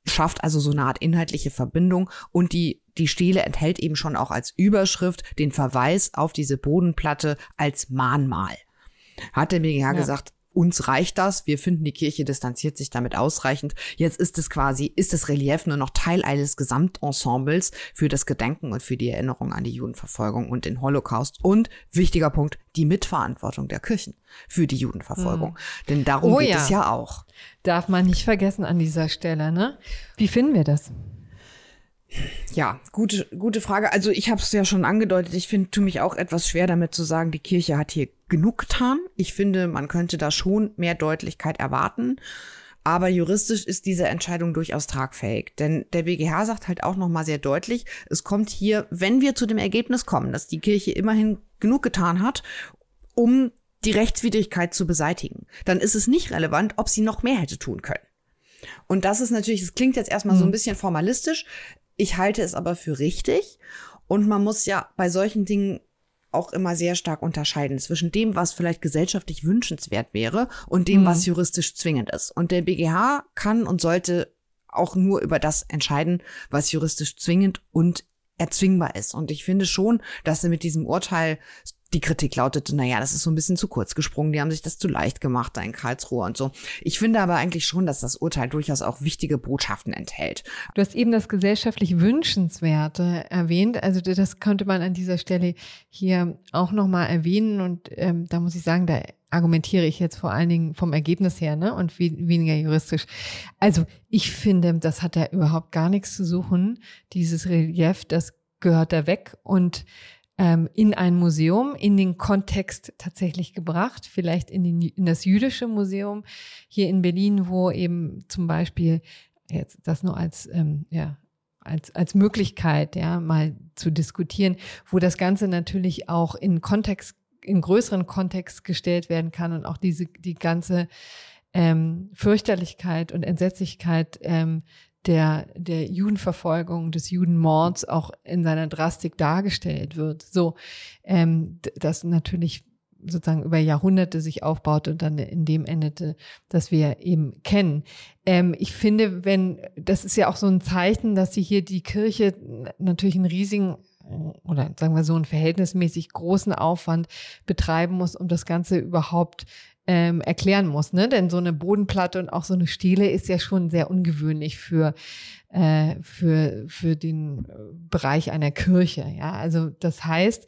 Schafft also so eine Art inhaltliche Verbindung und die Stele enthält eben schon auch als Überschrift den Verweis auf diese Bodenplatte als Mahnmal. Hat der BGH gesagt, uns reicht das, wir finden, die Kirche distanziert sich damit ausreichend. Jetzt ist es quasi, ist das Relief nur noch Teil eines Gesamtensembles für das Gedenken und für die Erinnerung an die Judenverfolgung und den Holocaust. Und, wichtiger Punkt, die Mitverantwortung der Kirchen für die Judenverfolgung. Mhm. Denn darum geht es ja auch. Darf man nicht vergessen an dieser Stelle, ne? Wie finden wir das? Ja, gute Frage. Also ich habe es ja schon angedeutet, ich tue mich auch etwas schwer damit zu sagen, die Kirche hat hier genug getan. Ich finde, man könnte da schon mehr Deutlichkeit erwarten. Aber juristisch ist diese Entscheidung durchaus tragfähig. Denn der BGH sagt halt auch nochmal sehr deutlich, es kommt hier, wenn wir zu dem Ergebnis kommen, dass die Kirche immerhin genug getan hat, um die Rechtswidrigkeit zu beseitigen, dann ist es nicht relevant, ob sie noch mehr hätte tun können. Und das ist natürlich, das klingt jetzt erstmal so ein bisschen formalistisch, ich halte es aber für richtig und man muss ja bei solchen Dingen auch immer sehr stark unterscheiden zwischen dem, was vielleicht gesellschaftlich wünschenswert wäre und dem, was juristisch zwingend ist. Und der BGH kann und sollte auch nur über das entscheiden, was juristisch zwingend und erzwingbar ist. Und ich finde schon, dass er mit diesem Urteil, die Kritik lautete, naja, das ist so ein bisschen zu kurz gesprungen, die haben sich das zu leicht gemacht da in Karlsruhe und so. Ich finde aber eigentlich schon, dass das Urteil durchaus auch wichtige Botschaften enthält. Du hast eben das gesellschaftlich Wünschenswerte erwähnt, also das könnte man an dieser Stelle hier auch nochmal erwähnen und da muss ich sagen, da argumentiere ich jetzt vor allen Dingen vom Ergebnis her, ne, und weniger juristisch. Also ich finde, das hat ja überhaupt gar nichts zu suchen, dieses Relief, das gehört da weg und in ein Museum, in den Kontext tatsächlich gebracht, vielleicht in das jüdische Museum hier in Berlin, wo eben zum Beispiel, jetzt das nur als Möglichkeit, ja, mal zu diskutieren, wo das Ganze natürlich auch in größeren Kontext gestellt werden kann und auch die ganze Fürchterlichkeit und Entsetzlichkeit der Judenverfolgung, des Judenmords auch in seiner Drastik dargestellt wird. So, das natürlich sozusagen über Jahrhunderte sich aufbaute und dann in dem endete, das wir eben kennen. Ich finde, das ist ja auch so ein Zeichen, dass sie hier die Kirche natürlich einen riesigen oder sagen wir so einen verhältnismäßig großen Aufwand betreiben muss, um das Ganze überhaupt erklären muss, ne? Denn so eine Bodenplatte und auch so eine Stele ist ja schon sehr ungewöhnlich für den Bereich einer Kirche. Ja, also das heißt,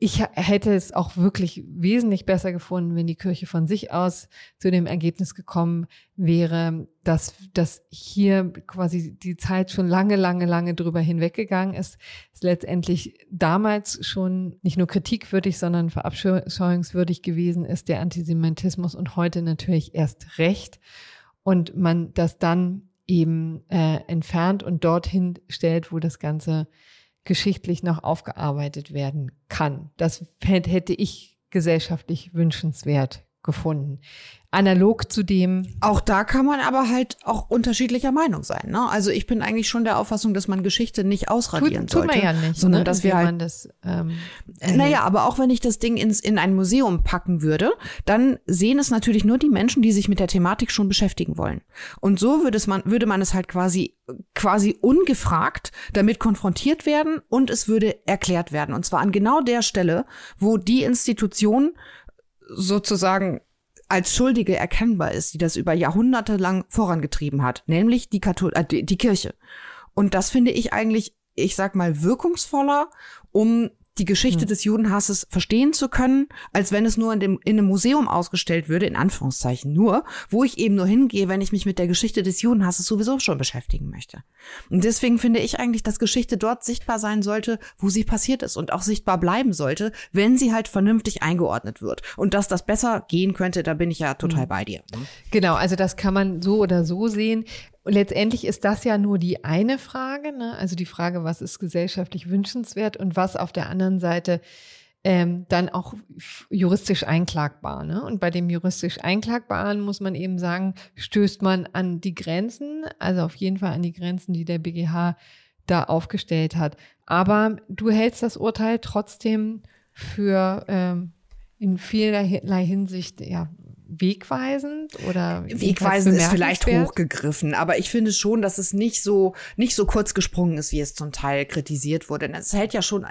ich hätte es auch wirklich wesentlich besser gefunden, wenn die Kirche von sich aus zu dem Ergebnis gekommen wäre, dass hier quasi die Zeit schon lange drüber hinweggegangen ist. Es letztendlich damals schon nicht nur kritikwürdig, sondern verabscheuungswürdig gewesen ist, der Antisemitismus, und heute natürlich erst recht. Und man das dann eben entfernt und dorthin stellt, wo das Ganze geschichtlich noch aufgearbeitet werden kann. Das hätte ich gesellschaftlich wünschenswert gefunden. Analog zu dem. Auch da kann man aber halt auch unterschiedlicher Meinung sein, ne? Also ich bin eigentlich schon der Auffassung, dass man Geschichte nicht ausradieren sollte. Tut man ja nicht, sondern ne? Dass wir halt, naja, aber auch wenn ich das Ding in ein Museum packen würde, dann sehen es natürlich nur die Menschen, die sich mit der Thematik schon beschäftigen wollen. Und so würde man es halt quasi ungefragt damit konfrontiert werden und es würde erklärt werden. Und zwar an genau der Stelle, wo die Institution sozusagen als Schuldige erkennbar ist, die das über Jahrhunderte lang vorangetrieben hat, nämlich die Kirche. Und das finde ich eigentlich, ich sag mal, wirkungsvoller, um die Geschichte des Judenhasses verstehen zu können, als wenn es nur in einem Museum ausgestellt würde, in Anführungszeichen nur, wo ich eben nur hingehe, wenn ich mich mit der Geschichte des Judenhasses sowieso schon beschäftigen möchte. Und deswegen finde ich eigentlich, dass Geschichte dort sichtbar sein sollte, wo sie passiert ist und auch sichtbar bleiben sollte, wenn sie halt vernünftig eingeordnet wird. Und dass das besser gehen könnte, da bin ich ja total bei dir. Genau, also das kann man so oder so sehen. Und letztendlich ist das ja nur die eine Frage, ne? Also die Frage, was ist gesellschaftlich wünschenswert und was auf der anderen Seite dann auch juristisch einklagbar, ne? Und bei dem juristisch Einklagbaren muss man eben sagen, stößt man an die Grenzen, also auf jeden Fall an die Grenzen, die der BGH da aufgestellt hat. Aber du hältst das Urteil trotzdem für in vielerlei Hinsicht, ja, wegweisend oder wegweisend ist vielleicht hochgegriffen, aber ich finde schon, dass es nicht so kurz gesprungen ist, wie es zum Teil kritisiert wurde. Es erhält ja schon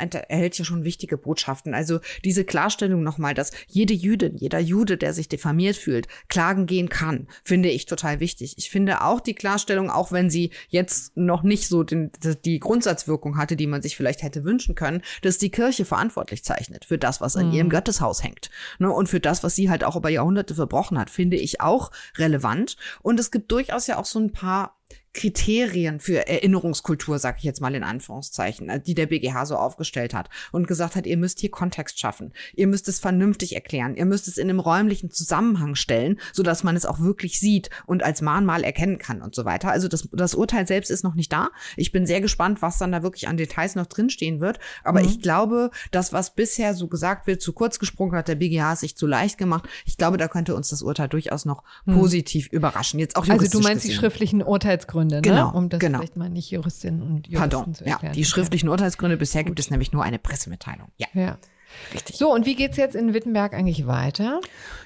wichtige Botschaften. Also diese Klarstellung nochmal, dass jede Jüdin, jeder Jude, der sich diffamiert fühlt, klagen gehen kann, finde ich total wichtig. Ich finde auch die Klarstellung, auch wenn sie jetzt noch nicht so die Grundsatzwirkung hatte, die man sich vielleicht hätte wünschen können, dass die Kirche verantwortlich zeichnet für das, was an ihrem Gotteshaus hängt, ne, und für das, was sie halt auch über Jahrhunderte verbrochen hat, finde ich auch relevant. Und es gibt durchaus ja auch so ein paar Kriterien für Erinnerungskultur, sag ich jetzt mal in Anführungszeichen, die der BGH so aufgestellt hat und gesagt hat, ihr müsst hier Kontext schaffen, ihr müsst es vernünftig erklären, ihr müsst es in einem räumlichen Zusammenhang stellen, sodass man es auch wirklich sieht und als Mahnmal erkennen kann und so weiter. Also das Urteil selbst ist noch nicht da. Ich bin sehr gespannt, was dann da wirklich an Details noch drinstehen wird. Aber ich glaube, das, was bisher so gesagt wird, zu kurz gesprungen hat, der BGH es sich zu leicht gemacht. Ich glaube, da könnte uns das Urteil durchaus noch positiv überraschen. Jetzt auch juristisch. Also du meinst gesehen. Die schriftlichen Urteilsgründe? Genau, ne? Um das vielleicht mal nicht Juristinnen und Juristen zu erklären. Ja, die schriftlichen Urteilsgründe, bisher gibt es nämlich nur eine Pressemitteilung. Ja. Richtig. So, und wie geht's jetzt in Wittenberg eigentlich weiter?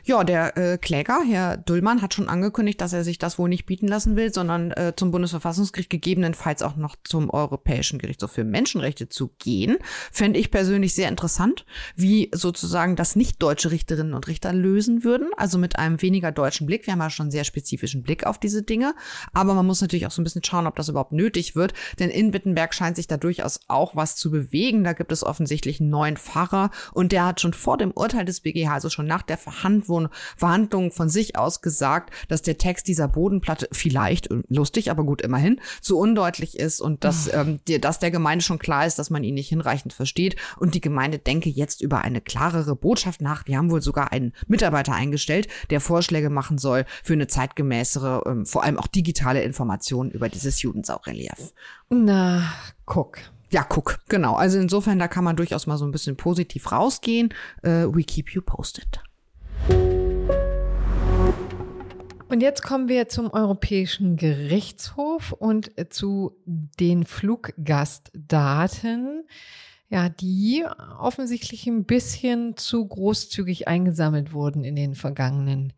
Ja, der Kläger, Herr Düllmann, hat schon angekündigt, dass er sich das wohl nicht bieten lassen will, sondern zum Bundesverfassungsgericht, gegebenenfalls auch noch zum Europäischen Gerichtshof für Menschenrechte zu gehen. Fände ich persönlich sehr interessant, wie sozusagen das nicht deutsche Richterinnen und Richter lösen würden, also mit einem weniger deutschen Blick. Wir haben ja schon einen sehr spezifischen Blick auf diese Dinge, aber man muss natürlich auch so ein bisschen schauen, ob das überhaupt nötig wird, denn in Wittenberg scheint sich da durchaus auch was zu bewegen. Da gibt es offensichtlich einen neuen Pfarrer, und der hat schon vor dem Urteil des BGH, also schon nach der Verhandlung von sich aus gesagt, dass der Text dieser Bodenplatte vielleicht, lustig, aber gut, immerhin, zu undeutlich ist und dass der Gemeinde schon klar ist, dass man ihn nicht hinreichend versteht. Und die Gemeinde denke jetzt über eine klarere Botschaft nach. Die haben wohl sogar einen Mitarbeiter eingestellt, der Vorschläge machen soll für eine zeitgemäßere, vor allem auch digitale Informationen über dieses Judensau-Relief. Na, guck. Ja, guck, genau. Also insofern, da kann man durchaus mal so ein bisschen positiv rausgehen. We keep you posted. Und jetzt kommen wir zum Europäischen Gerichtshof und zu den Fluggastdaten. Ja, die offensichtlich ein bisschen zu großzügig eingesammelt wurden in den vergangenen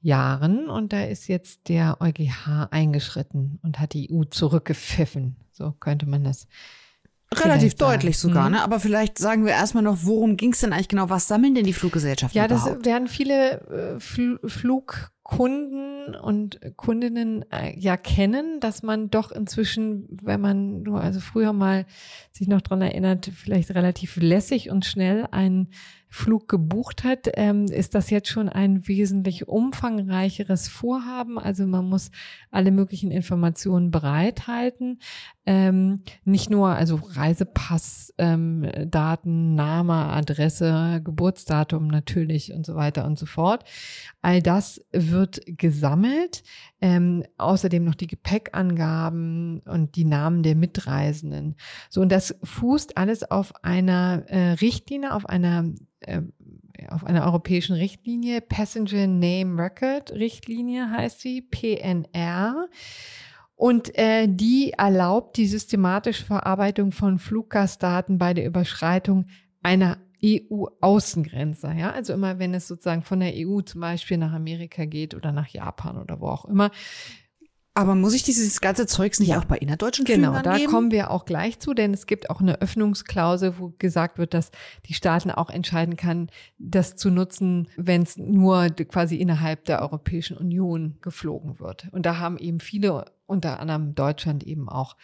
Jahren. Und da ist jetzt der EuGH eingeschritten und hat die EU zurückgepfiffen. So könnte man das relativ deutlich sogar, ne? Aber vielleicht sagen wir erstmal noch, worum ging es denn eigentlich genau? Was sammeln denn die Fluggesellschaften überhaupt? Ja, das werden viele Flugkunden und Kundinnen ja kennen, dass man doch inzwischen, wenn man nur also früher mal sich noch dran erinnert, vielleicht relativ lässig und schnell einen Flug gebucht hat, ist das jetzt schon ein wesentlich umfangreicheres Vorhaben. Also man muss alle möglichen Informationen bereithalten. Nicht nur also Reisepass, Daten, Name, Adresse, Geburtsdatum natürlich und so weiter und so fort. All das wird gesammelt. Außerdem noch die Gepäckangaben und die Namen der Mitreisenden. So, und das fußt alles auf einer Richtlinie, auf einer europäischen Richtlinie, Passenger Name Record Richtlinie heißt sie, PNR. Und die erlaubt die systematische Verarbeitung von Fluggastdaten bei der Überschreitung einer EU-Außengrenze. Ja? Also immer, wenn es sozusagen von der EU zum Beispiel nach Amerika geht oder nach Japan oder wo auch immer. Aber muss ich dieses ganze Zeugs nicht auch bei innerdeutschen Flügen angeben? Genau, da kommen wir auch gleich zu, denn es gibt auch eine Öffnungsklausel, wo gesagt wird, dass die Staaten auch entscheiden kann, das zu nutzen, wenn es nur quasi innerhalb der Europäischen Union geflogen wird. Und da haben eben viele, unter anderem Deutschland, eben auch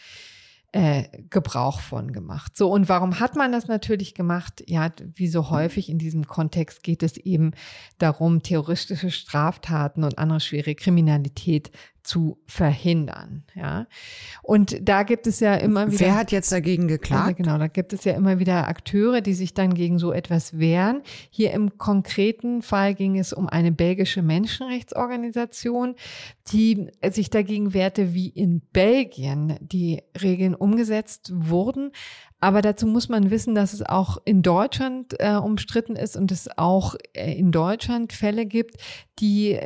Gebrauch von gemacht. So, und warum hat man das natürlich gemacht? Ja, wie so häufig in diesem Kontext geht es eben darum, terroristische Straftaten und andere schwere Kriminalität zu verhindern. Ja, und da gibt es ja immer wieder. Wer hat jetzt dagegen geklagt? Also genau, da gibt es ja immer wieder Akteure, die sich dann gegen so etwas wehren. Hier im konkreten Fall ging es um eine belgische Menschenrechtsorganisation, die sich dagegen wehrte, wie in Belgien die Regeln umgesetzt wurden. Aber dazu muss man wissen, dass es auch in Deutschland umstritten ist und es auch in Deutschland Fälle gibt, die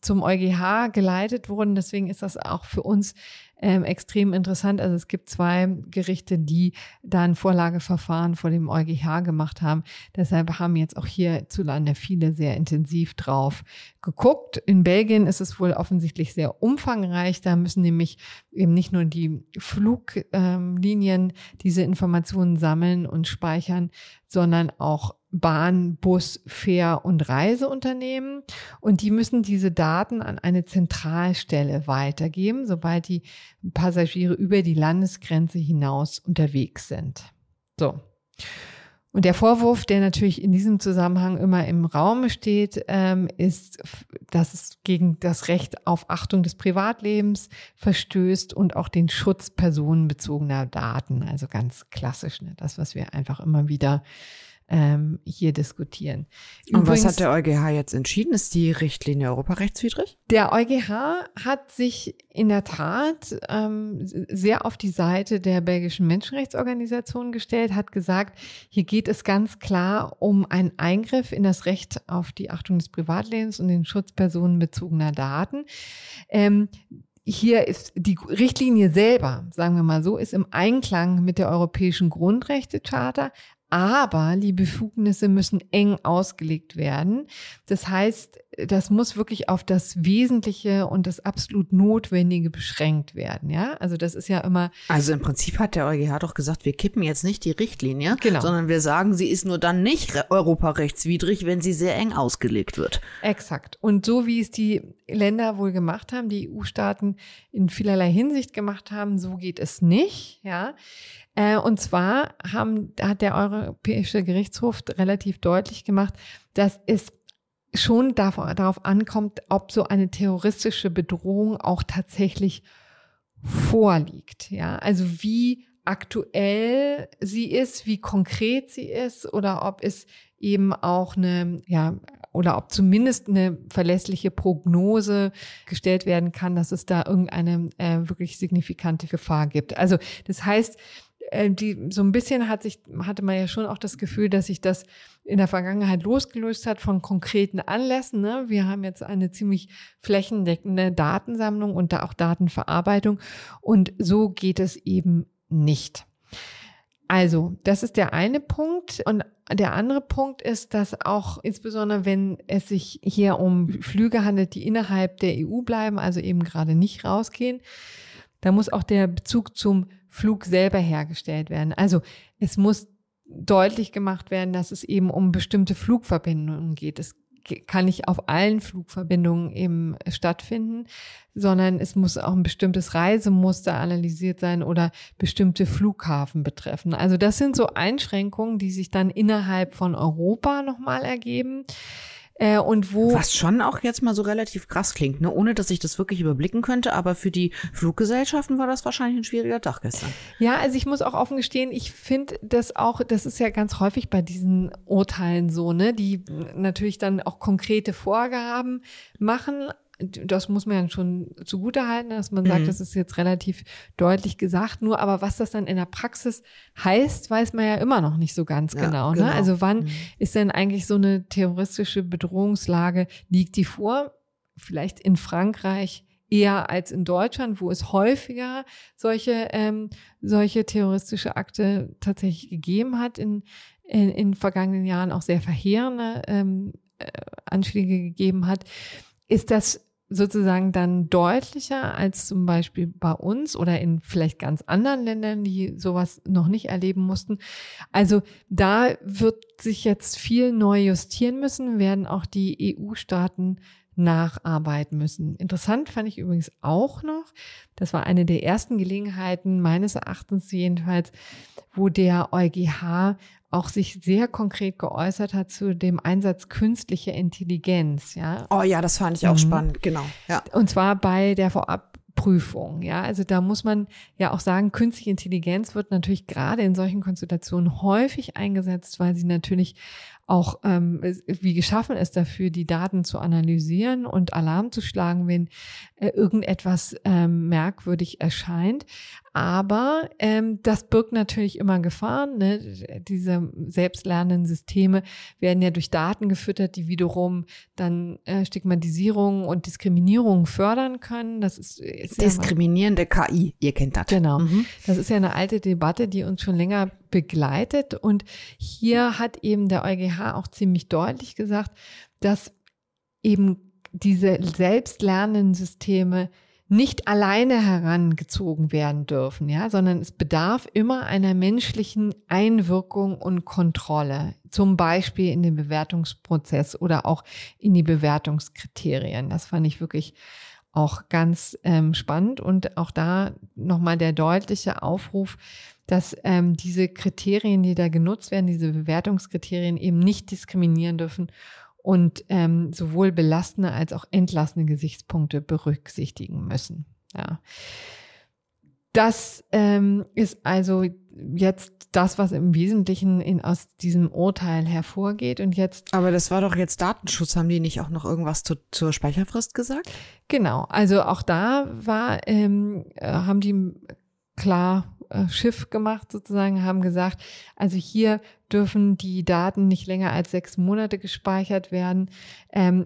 zum EuGH geleitet wurden. Deswegen ist das auch für uns extrem interessant. Also es gibt zwei Gerichte, die da ein Vorlageverfahren vor dem EuGH gemacht haben. Deshalb haben jetzt auch hierzulande viele sehr intensiv drauf geguckt. In Belgien ist es wohl offensichtlich sehr umfangreich. Da müssen nämlich eben nicht nur die Fluglinien diese Informationen sammeln und speichern, sondern auch Bahn, Bus, Fähr- und Reiseunternehmen. Und die müssen diese Daten an eine Zentralstelle weitergeben, sobald die Passagiere über die Landesgrenze hinaus unterwegs sind. So. Und der Vorwurf, der natürlich in diesem Zusammenhang immer im Raum steht, ist, dass es gegen das Recht auf Achtung des Privatlebens verstößt und auch den Schutz personenbezogener Daten. Also ganz klassisch, ne? Das, was wir einfach immer wieder hier diskutieren. Übrigens, und was hat der EuGH jetzt entschieden? Ist die Richtlinie europarechtswidrig? Der EuGH hat sich in der Tat sehr auf die Seite der belgischen Menschenrechtsorganisation gestellt, hat gesagt, hier geht es ganz klar um einen Eingriff in das Recht auf die Achtung des Privatlebens und den Schutz personenbezogener Daten. Hier ist die Richtlinie selber, sagen wir mal so, ist im Einklang mit der Europäischen Grundrechtecharta. Aber die Befugnisse müssen eng ausgelegt werden. Das heißt, das muss wirklich auf das Wesentliche und das absolut Notwendige beschränkt werden. Ja, also das ist ja immer. Also im Prinzip hat der EuGH doch gesagt, wir kippen jetzt nicht die Richtlinie, genau, sondern wir sagen, sie ist nur dann nicht europarechtswidrig, wenn sie sehr eng ausgelegt wird. Exakt. Und so wie es die Länder wohl gemacht haben, die EU-Staaten in vielerlei Hinsicht gemacht haben, so geht es nicht. Ja. Und zwar hat der Europäische Gerichtshof relativ deutlich gemacht, dass es schon darauf ankommt, ob so eine terroristische Bedrohung auch tatsächlich vorliegt. Ja, also wie aktuell sie ist, wie konkret sie ist oder ob es eben auch eine, ja, oder ob zumindest eine verlässliche Prognose gestellt werden kann, dass es da irgendeine wirklich signifikante Gefahr gibt. Also das heißt, so ein bisschen hatte man ja schon auch das Gefühl, dass sich das in der Vergangenheit losgelöst hat von konkreten Anlässen. Ne? Wir haben jetzt eine ziemlich flächendeckende Datensammlung und da auch Datenverarbeitung. Und so geht es eben nicht. Also, das ist der eine Punkt. Und der andere Punkt ist, dass auch insbesondere, wenn es sich hier um Flüge handelt, die innerhalb der EU bleiben, also eben gerade nicht rausgehen, da muss auch der Bezug zum Flug selber hergestellt werden. Also es muss deutlich gemacht werden, dass es eben um bestimmte Flugverbindungen geht. Es kann nicht auf allen Flugverbindungen eben stattfinden, sondern es muss auch ein bestimmtes Reisemuster analysiert sein oder bestimmte Flughafen betreffen. Also das sind so Einschränkungen, die sich dann innerhalb von Europa nochmal ergeben. Und wo was schon auch jetzt mal so relativ krass klingt, ne? Ohne dass ich das wirklich überblicken könnte, aber für die Fluggesellschaften war das wahrscheinlich ein schwieriger Tag gestern. Ja, also ich muss auch offen gestehen, ich finde das auch, das ist ja ganz häufig bei diesen Urteilen so, ne? Die natürlich dann auch konkrete Vorgaben machen. Das muss man ja schon zugutehalten, dass man sagt, das ist jetzt relativ deutlich gesagt. Nur aber was das dann in der Praxis heißt, weiß man ja immer noch nicht so ganz genau. Ne? Also wann ist denn eigentlich so eine terroristische Bedrohungslage, liegt die vor? Vielleicht in Frankreich eher als in Deutschland, wo es häufiger solche terroristische Akte tatsächlich gegeben hat in vergangenen Jahren, auch sehr verheerende Anschläge gegeben hat. Ist das sozusagen dann deutlicher als zum Beispiel bei uns oder in vielleicht ganz anderen Ländern, die sowas noch nicht erleben mussten? Also da wird sich jetzt viel neu justieren müssen, werden auch die EU-Staaten nacharbeiten müssen. Interessant fand ich übrigens auch noch, das war eine der ersten Gelegenheiten meines Erachtens jedenfalls, wo der EuGH auch sich sehr konkret geäußert hat zu dem Einsatz künstlicher Intelligenz, ja. Oh ja, das fand ich auch spannend, genau. Ja. Und zwar bei der Vorabprüfung, ja. Also da muss man ja auch sagen, künstliche Intelligenz wird natürlich gerade in solchen Konstellationen häufig eingesetzt, weil sie natürlich auch wie geschaffen ist dafür, die Daten zu analysieren und Alarm zu schlagen, wenn irgendetwas merkwürdig erscheint. Aber das birgt natürlich immer Gefahren, ne? Diese selbstlernenden Systeme werden ja durch Daten gefüttert, die wiederum dann Stigmatisierung und Diskriminierung fördern können. Das ist diskriminierende ja KI, ihr kennt das. Genau, das ist ja eine alte Debatte, die uns schon länger begleitet. Und hier hat eben der EuGH auch ziemlich deutlich gesagt, dass eben diese selbstlernenden Systeme nicht alleine herangezogen werden dürfen, ja, sondern es bedarf immer einer menschlichen Einwirkung und Kontrolle, zum Beispiel in den Bewertungsprozess oder auch in die Bewertungskriterien. Das fand ich wirklich auch ganz spannend und auch da nochmal der deutliche Aufruf, dass diese Kriterien, die da genutzt werden, diese Bewertungskriterien eben nicht diskriminieren dürfen und sowohl belastende als auch entlassende Gesichtspunkte berücksichtigen müssen. Ja. Das ist also jetzt das, was im Wesentlichen aus diesem Urteil hervorgeht. Und jetzt. Aber das war doch jetzt Datenschutz. Haben die nicht auch noch irgendwas zur Speicherfrist gesagt? Genau. Also auch da war, haben die klar Schiff gemacht sozusagen, haben gesagt, also hier dürfen die Daten nicht länger als 6 Monate gespeichert werden.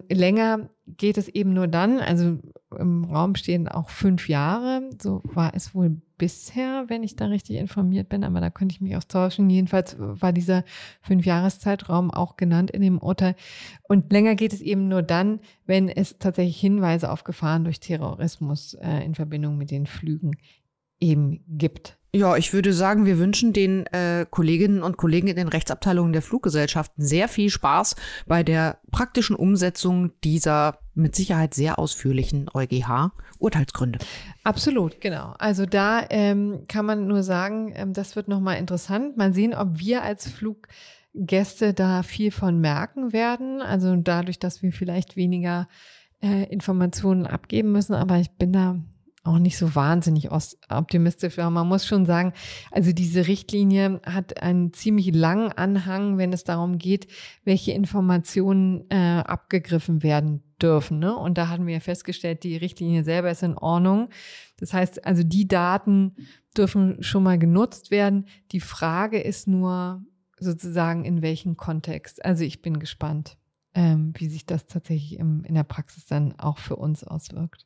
Länger geht es eben nur dann, also im Raum stehen auch 5 Jahre, so war es wohl bisher, wenn ich da richtig informiert bin, aber da könnte ich mich auch täuschen. Jedenfalls war dieser 5-Jahres-Zeitraum auch genannt in dem Urteil. Und länger geht es eben nur dann, wenn es tatsächlich Hinweise auf Gefahren durch Terrorismus in Verbindung mit den Flügen eben gibt. Ja, ich würde sagen, wir wünschen den Kolleginnen und Kollegen in den Rechtsabteilungen der Fluggesellschaften sehr viel Spaß bei der praktischen Umsetzung dieser mit Sicherheit sehr ausführlichen EuGH-Urteilsgründe. Absolut, genau. Also da kann man nur sagen, das wird nochmal interessant. Mal sehen, ob wir als Fluggäste da viel von merken werden. Also dadurch, dass wir vielleicht weniger Informationen abgeben müssen. Aber ich bin da auch nicht so wahnsinnig optimistisch. Aber man muss schon sagen, also diese Richtlinie hat einen ziemlich langen Anhang, wenn es darum geht, welche Informationen abgegriffen werden dürfen, ne? Und da hatten wir ja festgestellt, die Richtlinie selber ist in Ordnung. Das heißt, also die Daten dürfen schon mal genutzt werden. Die Frage ist nur sozusagen, in welchem Kontext. Also ich bin gespannt, wie sich das tatsächlich in der Praxis dann auch für uns auswirkt.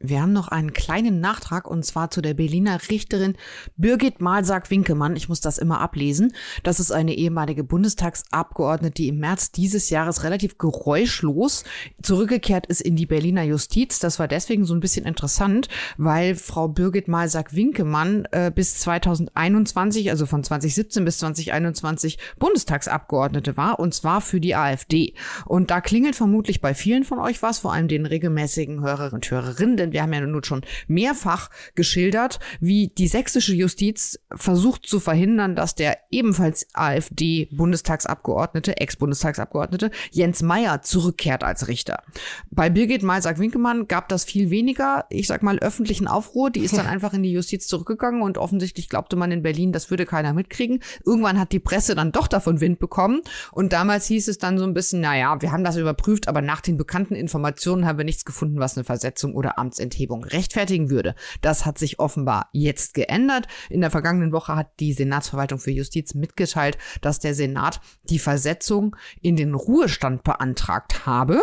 Wir haben noch einen kleinen Nachtrag und zwar zu der Berliner Richterin Birgit Malsack-Winkemann. Ich muss das immer ablesen. Das ist eine ehemalige Bundestagsabgeordnete, die im März dieses Jahres relativ geräuschlos zurückgekehrt ist in die Berliner Justiz. Das war deswegen so ein bisschen interessant, weil Frau Birgit Malsack-Winkemann bis 2021, also von 2017 bis 2021 Bundestagsabgeordnete war und zwar für die AfD. Und da klingelt vermutlich bei vielen von euch was, vor allem den regelmäßigen Hörerinnen und Hörerinnen, denn wir haben ja nun schon mehrfach geschildert, wie die sächsische Justiz versucht zu verhindern, dass der ebenfalls AfD-Bundestagsabgeordnete, Ex-Bundestagsabgeordnete Jens Meyer zurückkehrt als Richter. Bei Birgit Malsack-Winkemann gab das viel weniger, ich sag mal, öffentlichen Aufruhr. Die ist dann einfach in die Justiz zurückgegangen und offensichtlich glaubte man in Berlin, das würde keiner mitkriegen. Irgendwann hat die Presse dann doch davon Wind bekommen und damals hieß es dann so ein bisschen, naja, wir haben das überprüft, aber nach den bekannten Informationen haben wir nichts gefunden, was eine Versetzung oder Amtsenthebung rechtfertigen würde. Das hat sich offenbar jetzt geändert. In der vergangenen Woche hat die Senatsverwaltung für Justiz mitgeteilt, dass der Senat die Versetzung in den Ruhestand beantragt habe.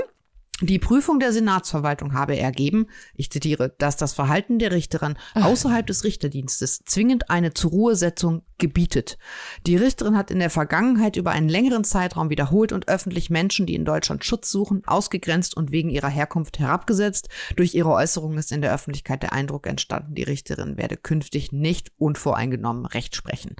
Die Prüfung der Senatsverwaltung habe ergeben, ich zitiere, dass das Verhalten der Richterin außerhalb des Richterdienstes zwingend eine Zur-Ruhe-Setzung gebietet. Die Richterin hat in der Vergangenheit über einen längeren Zeitraum wiederholt und öffentlich Menschen, die in Deutschland Schutz suchen, ausgegrenzt und wegen ihrer Herkunft herabgesetzt. Durch ihre Äußerungen ist in der Öffentlichkeit der Eindruck entstanden, die Richterin werde künftig nicht unvoreingenommen Recht sprechen.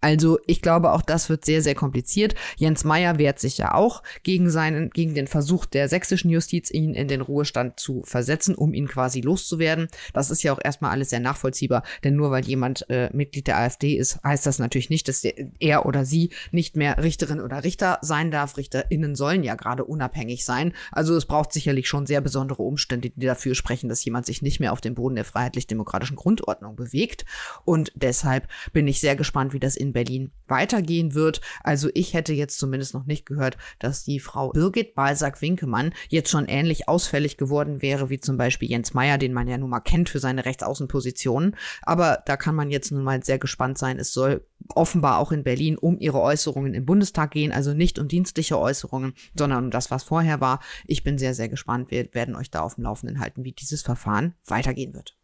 Also ich glaube, auch das wird sehr, sehr kompliziert. Jens Meyer wehrt sich ja auch gegen den Versuch der sächsischen Justiz, ihn in den Ruhestand zu versetzen, um ihn quasi loszuwerden. Das ist ja auch erstmal alles sehr nachvollziehbar, denn nur weil jemand Mitglied der AfD ist, heißt das natürlich nicht, dass er oder sie nicht mehr Richterin oder Richter sein darf. RichterInnen sollen ja gerade unabhängig sein. Also es braucht sicherlich schon sehr besondere Umstände, die dafür sprechen, dass jemand sich nicht mehr auf dem Boden der freiheitlich-demokratischen Grundordnung bewegt. Und deshalb bin ich sehr gespannt, wie das in Berlin weitergehen wird. Also ich hätte jetzt zumindest noch nicht gehört, dass die Frau Birgit Balsack-Winkemann jetzt jetzt schon ähnlich ausfällig geworden wäre wie zum Beispiel Jens Meyer, den man ja nun mal kennt für seine Rechtsaußenpositionen. Aber da kann man jetzt nun mal sehr gespannt sein. Es soll offenbar auch in Berlin um ihre Äußerungen im Bundestag gehen, also nicht um dienstliche Äußerungen, sondern um das, was vorher war. Ich bin sehr, sehr gespannt. Wir werden euch da auf dem Laufenden halten, wie dieses Verfahren weitergehen wird.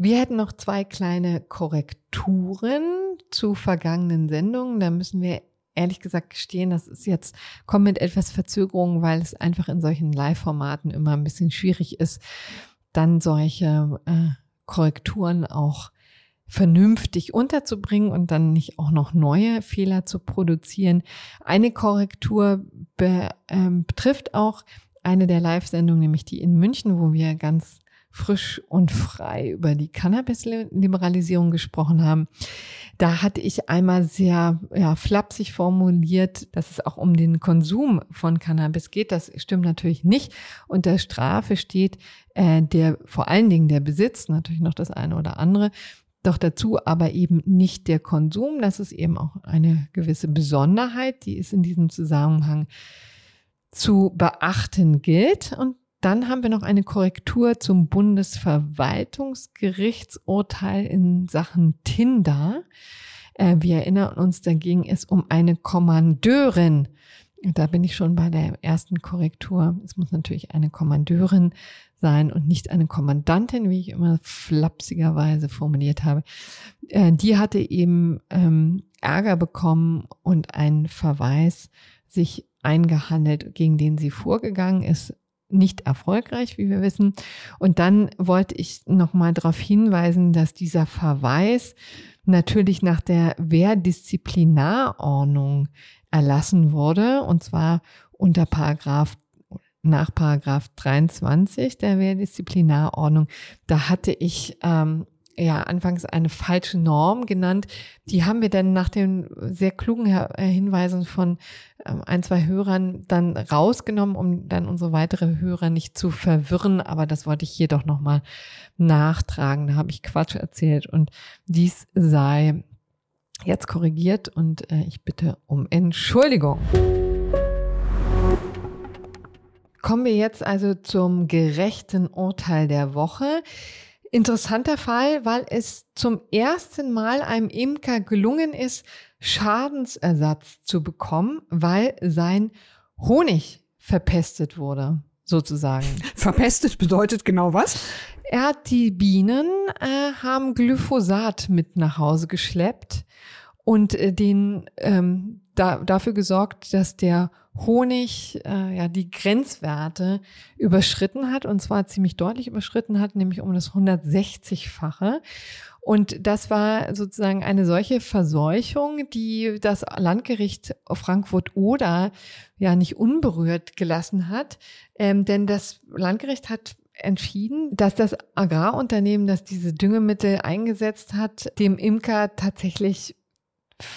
Wir hätten noch zwei kleine Korrekturen zu vergangenen Sendungen. Da müssen wir ehrlich gesagt gestehen, das ist jetzt, kommt mit etwas Verzögerung, weil es einfach in solchen Live-Formaten immer ein bisschen schwierig ist, dann solche Korrekturen auch vernünftig unterzubringen und dann nicht auch noch neue Fehler zu produzieren. Eine Korrektur betrifft auch eine der Live-Sendungen, nämlich die in München, wo wir ganz frisch und frei über die Cannabis-Liberalisierung gesprochen haben. Da hatte ich einmal sehr flapsig formuliert, dass es auch um den Konsum von Cannabis geht. Das stimmt natürlich nicht. Unter Strafe steht vor allen Dingen der Besitz, natürlich noch das eine oder andere, doch dazu aber eben nicht der Konsum. Das ist eben auch eine gewisse Besonderheit, die es in diesem Zusammenhang zu beachten gilt. Und dann haben wir noch eine Korrektur zum Bundesverwaltungsgerichtsurteil in Sachen Tinder. Wir erinnern uns, da ging es um eine Kommandeurin. Da bin ich schon bei der ersten Korrektur. Es muss natürlich eine Kommandeurin sein und nicht eine Kommandantin, wie ich immer flapsigerweise formuliert habe. Die hatte eben Ärger bekommen und einen Verweis sich eingehandelt, gegen den sie vorgegangen ist. Nicht erfolgreich, wie wir wissen. Und dann wollte ich nochmal darauf hinweisen, dass dieser Verweis natürlich nach der Wehrdisziplinarordnung erlassen wurde, und zwar nach Paragraph 23 der Wehrdisziplinarordnung. Da hatte ich anfangs eine falsche Norm genannt. Die haben wir dann nach den sehr klugen Hinweisen von ein, zwei Hörern dann rausgenommen, um dann unsere weitere Hörer nicht zu verwirren. Aber das wollte ich hier doch nochmal nachtragen. Da habe ich Quatsch erzählt und dies sei jetzt korrigiert und ich bitte um Entschuldigung. Kommen wir jetzt also zum gerechten Urteil der Woche. Interessanter Fall, weil es zum ersten Mal einem Imker gelungen ist, Schadensersatz zu bekommen, weil sein Honig verpestet wurde, sozusagen. Verpestet bedeutet genau was? Die Bienen haben Glyphosat mit nach Hause geschleppt und dafür gesorgt, dass der Honig die Grenzwerte überschritten hat, und zwar ziemlich deutlich überschritten hat, nämlich um das 160-fache. Und das war sozusagen eine solche Verseuchung, die das Landgericht Frankfurt-Oder nicht unberührt gelassen hat, denn das Landgericht hat entschieden, dass das Agrarunternehmen, das diese Düngemittel eingesetzt hat, dem Imker tatsächlich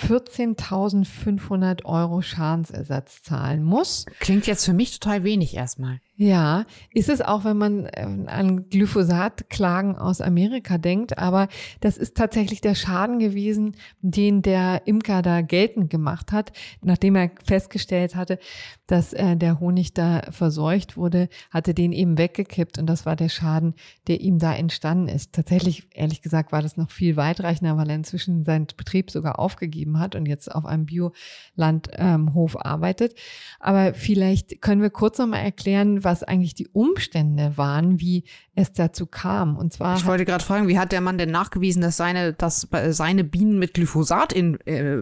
14.500 € Schadensersatz zahlen muss. Klingt jetzt für mich total wenig erstmal. Ja, ist es auch, wenn man an Glyphosat-Klagen aus Amerika denkt, aber das ist tatsächlich der Schaden gewesen, den der Imker da geltend gemacht hat. Nachdem er festgestellt hatte, dass der Honig da verseucht wurde, hatte den eben weggekippt, und das war der Schaden, der ihm da entstanden ist. Tatsächlich, ehrlich gesagt, war das noch viel weitreichender, weil er inzwischen seinen Betrieb sogar aufgegeben hat und jetzt auf einem Biolandhof arbeitet. Aber vielleicht können wir kurz nochmal erklären, was eigentlich die Umstände waren, wie es dazu kam. Und zwar, ich wollte gerade fragen, wie hat der Mann denn nachgewiesen, dass seine Bienen mit Glyphosat in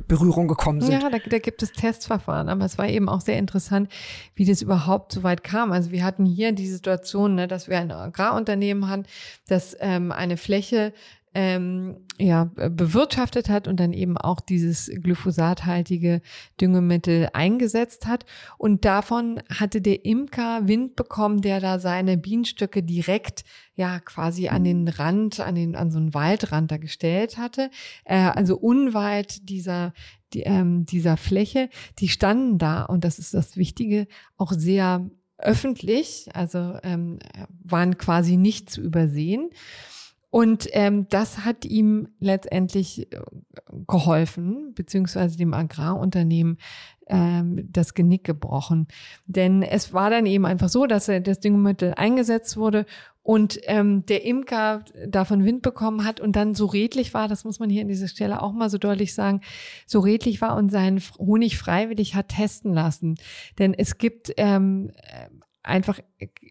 Berührung gekommen sind? Ja, da gibt es Testverfahren, aber es war eben auch sehr interessant, wie das überhaupt so weit kam. Also wir hatten hier die Situation, dass wir ein Agrarunternehmen hatten, das eine Fläche bewirtschaftet hat und dann eben auch dieses glyphosathaltige Düngemittel eingesetzt hat. Und davon hatte der Imker Wind bekommen, der da seine Bienenstöcke direkt quasi an den Rand, an so einen Waldrand da gestellt hatte. Also unweit dieser Fläche. Die standen da, und das ist das Wichtige, auch sehr öffentlich, also waren quasi nicht zu übersehen. Und das hat ihm letztendlich geholfen, beziehungsweise dem Agrarunternehmen das Genick gebrochen. Denn es war dann eben einfach so, dass das Düngemittel eingesetzt wurde und der Imker davon Wind bekommen hat und dann so redlich war, das muss man hier an dieser Stelle auch mal so deutlich sagen, so redlich war und seinen Honig freiwillig hat testen lassen. Denn es gibt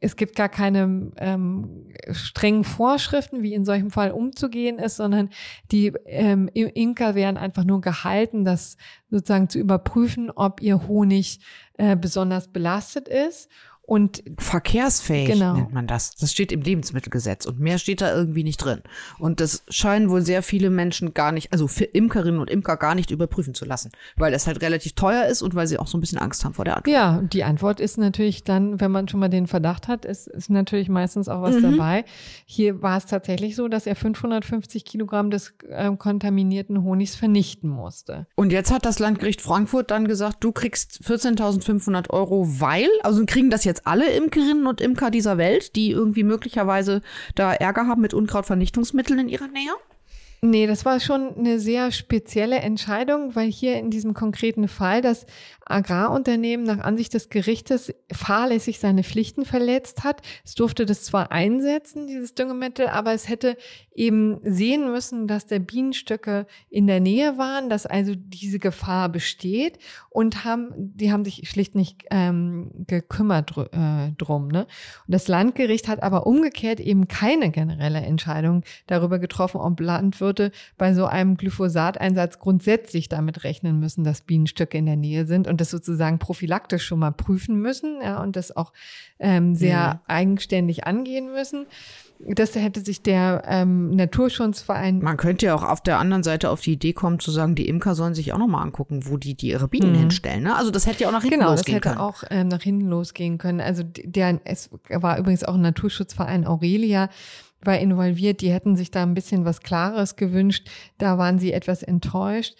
es gibt gar keine strengen Vorschriften, wie in solchem Fall umzugehen ist, sondern die Imker werden einfach nur gehalten, das sozusagen zu überprüfen, ob ihr Honig besonders belastet ist. Und verkehrsfähig nennt man das. Das steht im Lebensmittelgesetz und mehr steht da irgendwie nicht drin. Und das scheinen wohl sehr viele Menschen gar nicht, also für Imkerinnen und Imker gar nicht überprüfen zu lassen, weil das halt relativ teuer ist und weil sie auch so ein bisschen Angst haben vor der Antwort. Ja, die Antwort ist natürlich dann, wenn man schon mal den Verdacht hat, ist natürlich meistens auch was dabei. Hier war es tatsächlich so, dass er 550 Kilogramm des kontaminierten Honigs vernichten musste. Und jetzt hat das Landgericht Frankfurt dann gesagt, du kriegst 14.500 Euro, weil, also kriegen das jetzt alle Imkerinnen und Imker dieser Welt, die irgendwie möglicherweise da Ärger haben mit Unkrautvernichtungsmitteln in ihrer Nähe? Nee, das war schon eine sehr spezielle Entscheidung, weil hier in diesem konkreten Fall das Agrarunternehmen nach Ansicht des Gerichtes fahrlässig seine Pflichten verletzt hat. Es durfte das zwar einsetzen, dieses Düngemittel, aber es hätte eben sehen müssen, dass der Bienenstöcke in der Nähe waren, dass also diese Gefahr besteht und die haben sich schlicht nicht gekümmert drum. Ne? Und das Landgericht hat aber umgekehrt eben keine generelle Entscheidung darüber getroffen, ob Landwirte bei so einem Glyphosateinsatz grundsätzlich damit rechnen müssen, dass Bienenstöcke in der Nähe sind und das sozusagen prophylaktisch schon mal prüfen müssen, ja, und das auch sehr eigenständig angehen müssen. Das hätte sich der Naturschutzverein... Man könnte ja auch auf der anderen Seite auf die Idee kommen, zu sagen, die Imker sollen sich auch noch mal angucken, wo die ihre Bienen hinstellen. Ne? Also das hätte ja auch nach hinten losgehen können. Genau, das hätte auch nach hinten losgehen können. Also es war übrigens auch ein Naturschutzverein Aurelia, war involviert, die hätten sich da ein bisschen was Klares gewünscht, da waren sie etwas enttäuscht.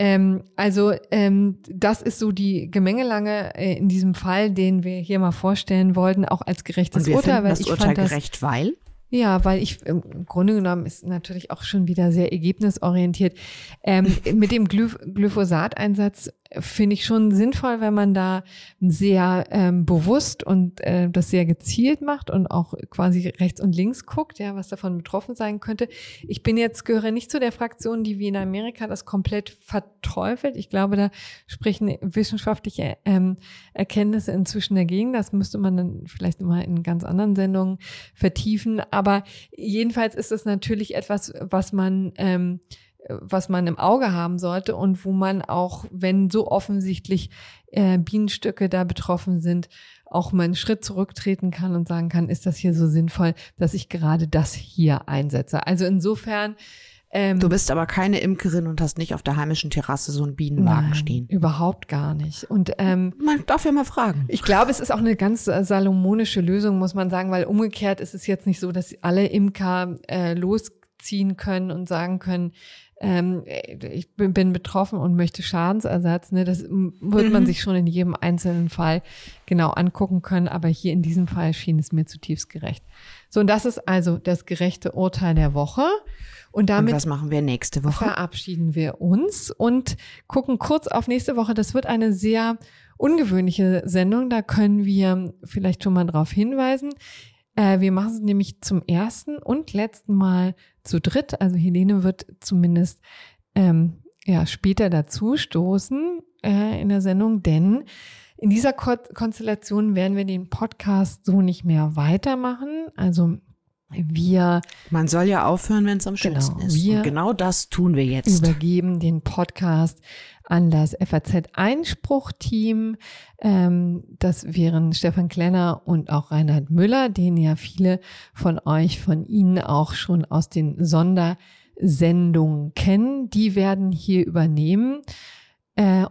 Das ist so die Gemengelage in diesem Fall, den wir hier mal vorstellen wollten, auch als gerechtes Urteil. Und wir finden das Urteil gerecht, weil? Ja, weil ich im Grunde genommen ist natürlich auch schon wieder sehr ergebnisorientiert. Mit dem Glyphosateinsatz finde ich schon sinnvoll, wenn man da sehr bewusst und das sehr gezielt macht und auch quasi rechts und links guckt, ja, was davon betroffen sein könnte. Ich gehöre nicht zu der Fraktion, die wie in Amerika das komplett verteufelt. Ich glaube, da sprechen wissenschaftliche Erkenntnisse inzwischen dagegen. Das müsste man dann vielleicht mal in ganz anderen Sendungen vertiefen. Aber jedenfalls ist das natürlich etwas, was man im Auge haben sollte und wo man auch, wenn so offensichtlich Bienenstöcke da betroffen sind, auch mal einen Schritt zurücktreten kann und sagen kann, ist das hier so sinnvoll, dass ich gerade das hier einsetze. Also insofern... du bist aber keine Imkerin und hast nicht auf der heimischen Terrasse so einen Bienenwagen stehen. Überhaupt gar nicht. Und man darf ja mal fragen. Ich glaube, es ist auch eine ganz salomonische Lösung, muss man sagen, weil umgekehrt ist es jetzt nicht so, dass alle Imker losziehen können und sagen können, ich bin betroffen und möchte Schadensersatz. Ne? Das würde man sich schon in jedem einzelnen Fall genau angucken können. Aber hier in diesem Fall schien es mir zutiefst gerecht. So, und das ist also das gerechte Urteil der Woche. Und damit was machen wir nächste Woche? Verabschieden wir uns und gucken kurz auf nächste Woche. Das wird eine sehr ungewöhnliche Sendung. Da können wir vielleicht schon mal drauf hinweisen. Wir machen es nämlich zum ersten und letzten Mal zu dritt. Also Helene wird zumindest später dazu stoßen in der Sendung, denn in dieser Konstellation werden wir den Podcast so nicht mehr weitermachen. Also man soll ja aufhören, wenn es am schönsten ist. Und genau das tun wir jetzt. Übergeben den Podcast an das FAZ-Einspruch-Team. Das wären Stefan Klenner und auch Reinhard Müller, den ja viele von euch, von Ihnen auch schon aus den Sondersendungen kennen. Die werden hier übernehmen,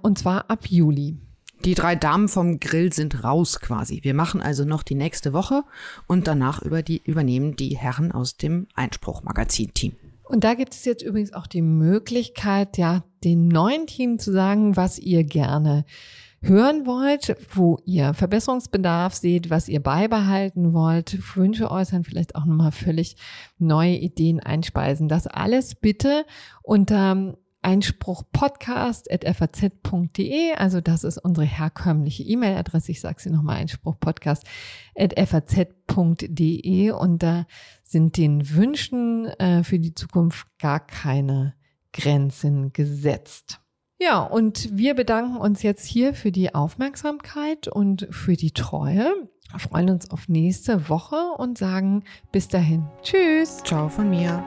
und zwar ab Juli. Die drei Damen vom Grill sind raus quasi. Wir machen also noch die nächste Woche und danach übernehmen die Herren aus dem Einspruch-Magazin-Team. Und da gibt es jetzt übrigens auch die Möglichkeit, ja, dem neuen Team zu sagen, was ihr gerne hören wollt, wo ihr Verbesserungsbedarf seht, was ihr beibehalten wollt, Wünsche äußern, vielleicht auch nochmal völlig neue Ideen einspeisen. Das alles bitte unter einspruchpodcast@faz.de, also das ist unsere herkömmliche E-Mail-Adresse. Ich sage sie nochmal, einspruchpodcast@faz.de, und da sind den Wünschen für die Zukunft gar keine Grenzen gesetzt. Ja, und wir bedanken uns jetzt hier für die Aufmerksamkeit und für die Treue. Wir freuen uns auf nächste Woche und sagen bis dahin. Tschüss. Ciao von mir.